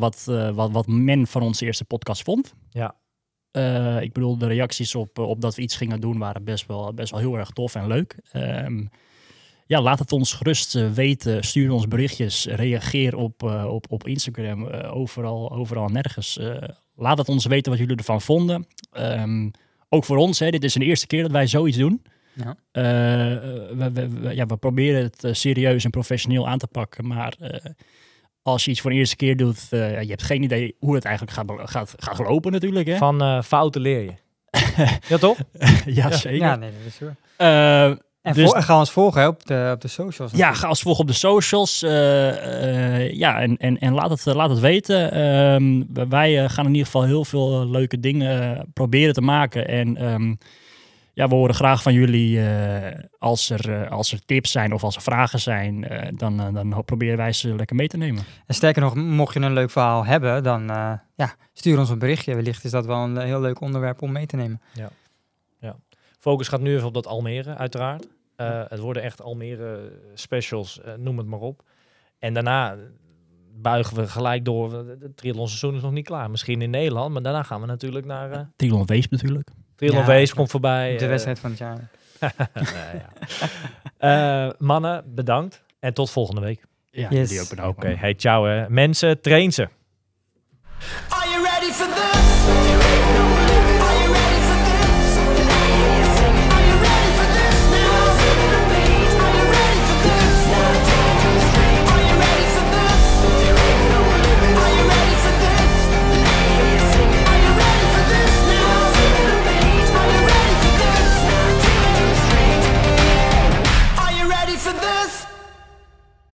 wat men van onze eerste podcast vond. Ja. Ik bedoel, de reacties op dat we iets gingen doen waren best wel heel erg tof en leuk. Laat het ons gerust weten. Stuur ons berichtjes. Reageer op Instagram. Overal nergens. Laat het ons weten wat jullie ervan vonden. Ook voor ons. Hè, dit is de eerste keer dat wij zoiets doen. Ja. We proberen het serieus en professioneel aan te pakken. Maar als je iets voor de eerste keer doet... je hebt geen idee hoe het eigenlijk gaat lopen natuurlijk. Hè? Van fouten leer je. Ja, toch? Jazeker. Ja, nee, dat is zo. En ga ons volgen, hè, op de socials. Natuurlijk. Ja, ga ons volgen op de socials. En laat het weten. Wij gaan in ieder geval heel veel leuke dingen proberen te maken. En we horen graag van jullie. Als er tips zijn of als er vragen zijn, dan proberen wij ze lekker mee te nemen. En sterker nog, mocht je een leuk verhaal hebben, dan stuur ons een berichtje. Wellicht is dat wel een heel leuk onderwerp om mee te nemen. Ja. Focus gaat nu even op dat Almere, uiteraard. Het worden echt Almere specials, noem het maar op. En daarna buigen we gelijk door. Het triathlonseizoen is nog niet klaar. Misschien in Nederland, maar daarna gaan we natuurlijk naar... Triathlon Weesp natuurlijk. Triathlon Weesp komt voorbij. De wedstrijd van het jaar. Mannen, bedankt. En tot volgende week. Ja, yes. Oké, hey, ciao hè. Mensen, train ze. Are you ready for this?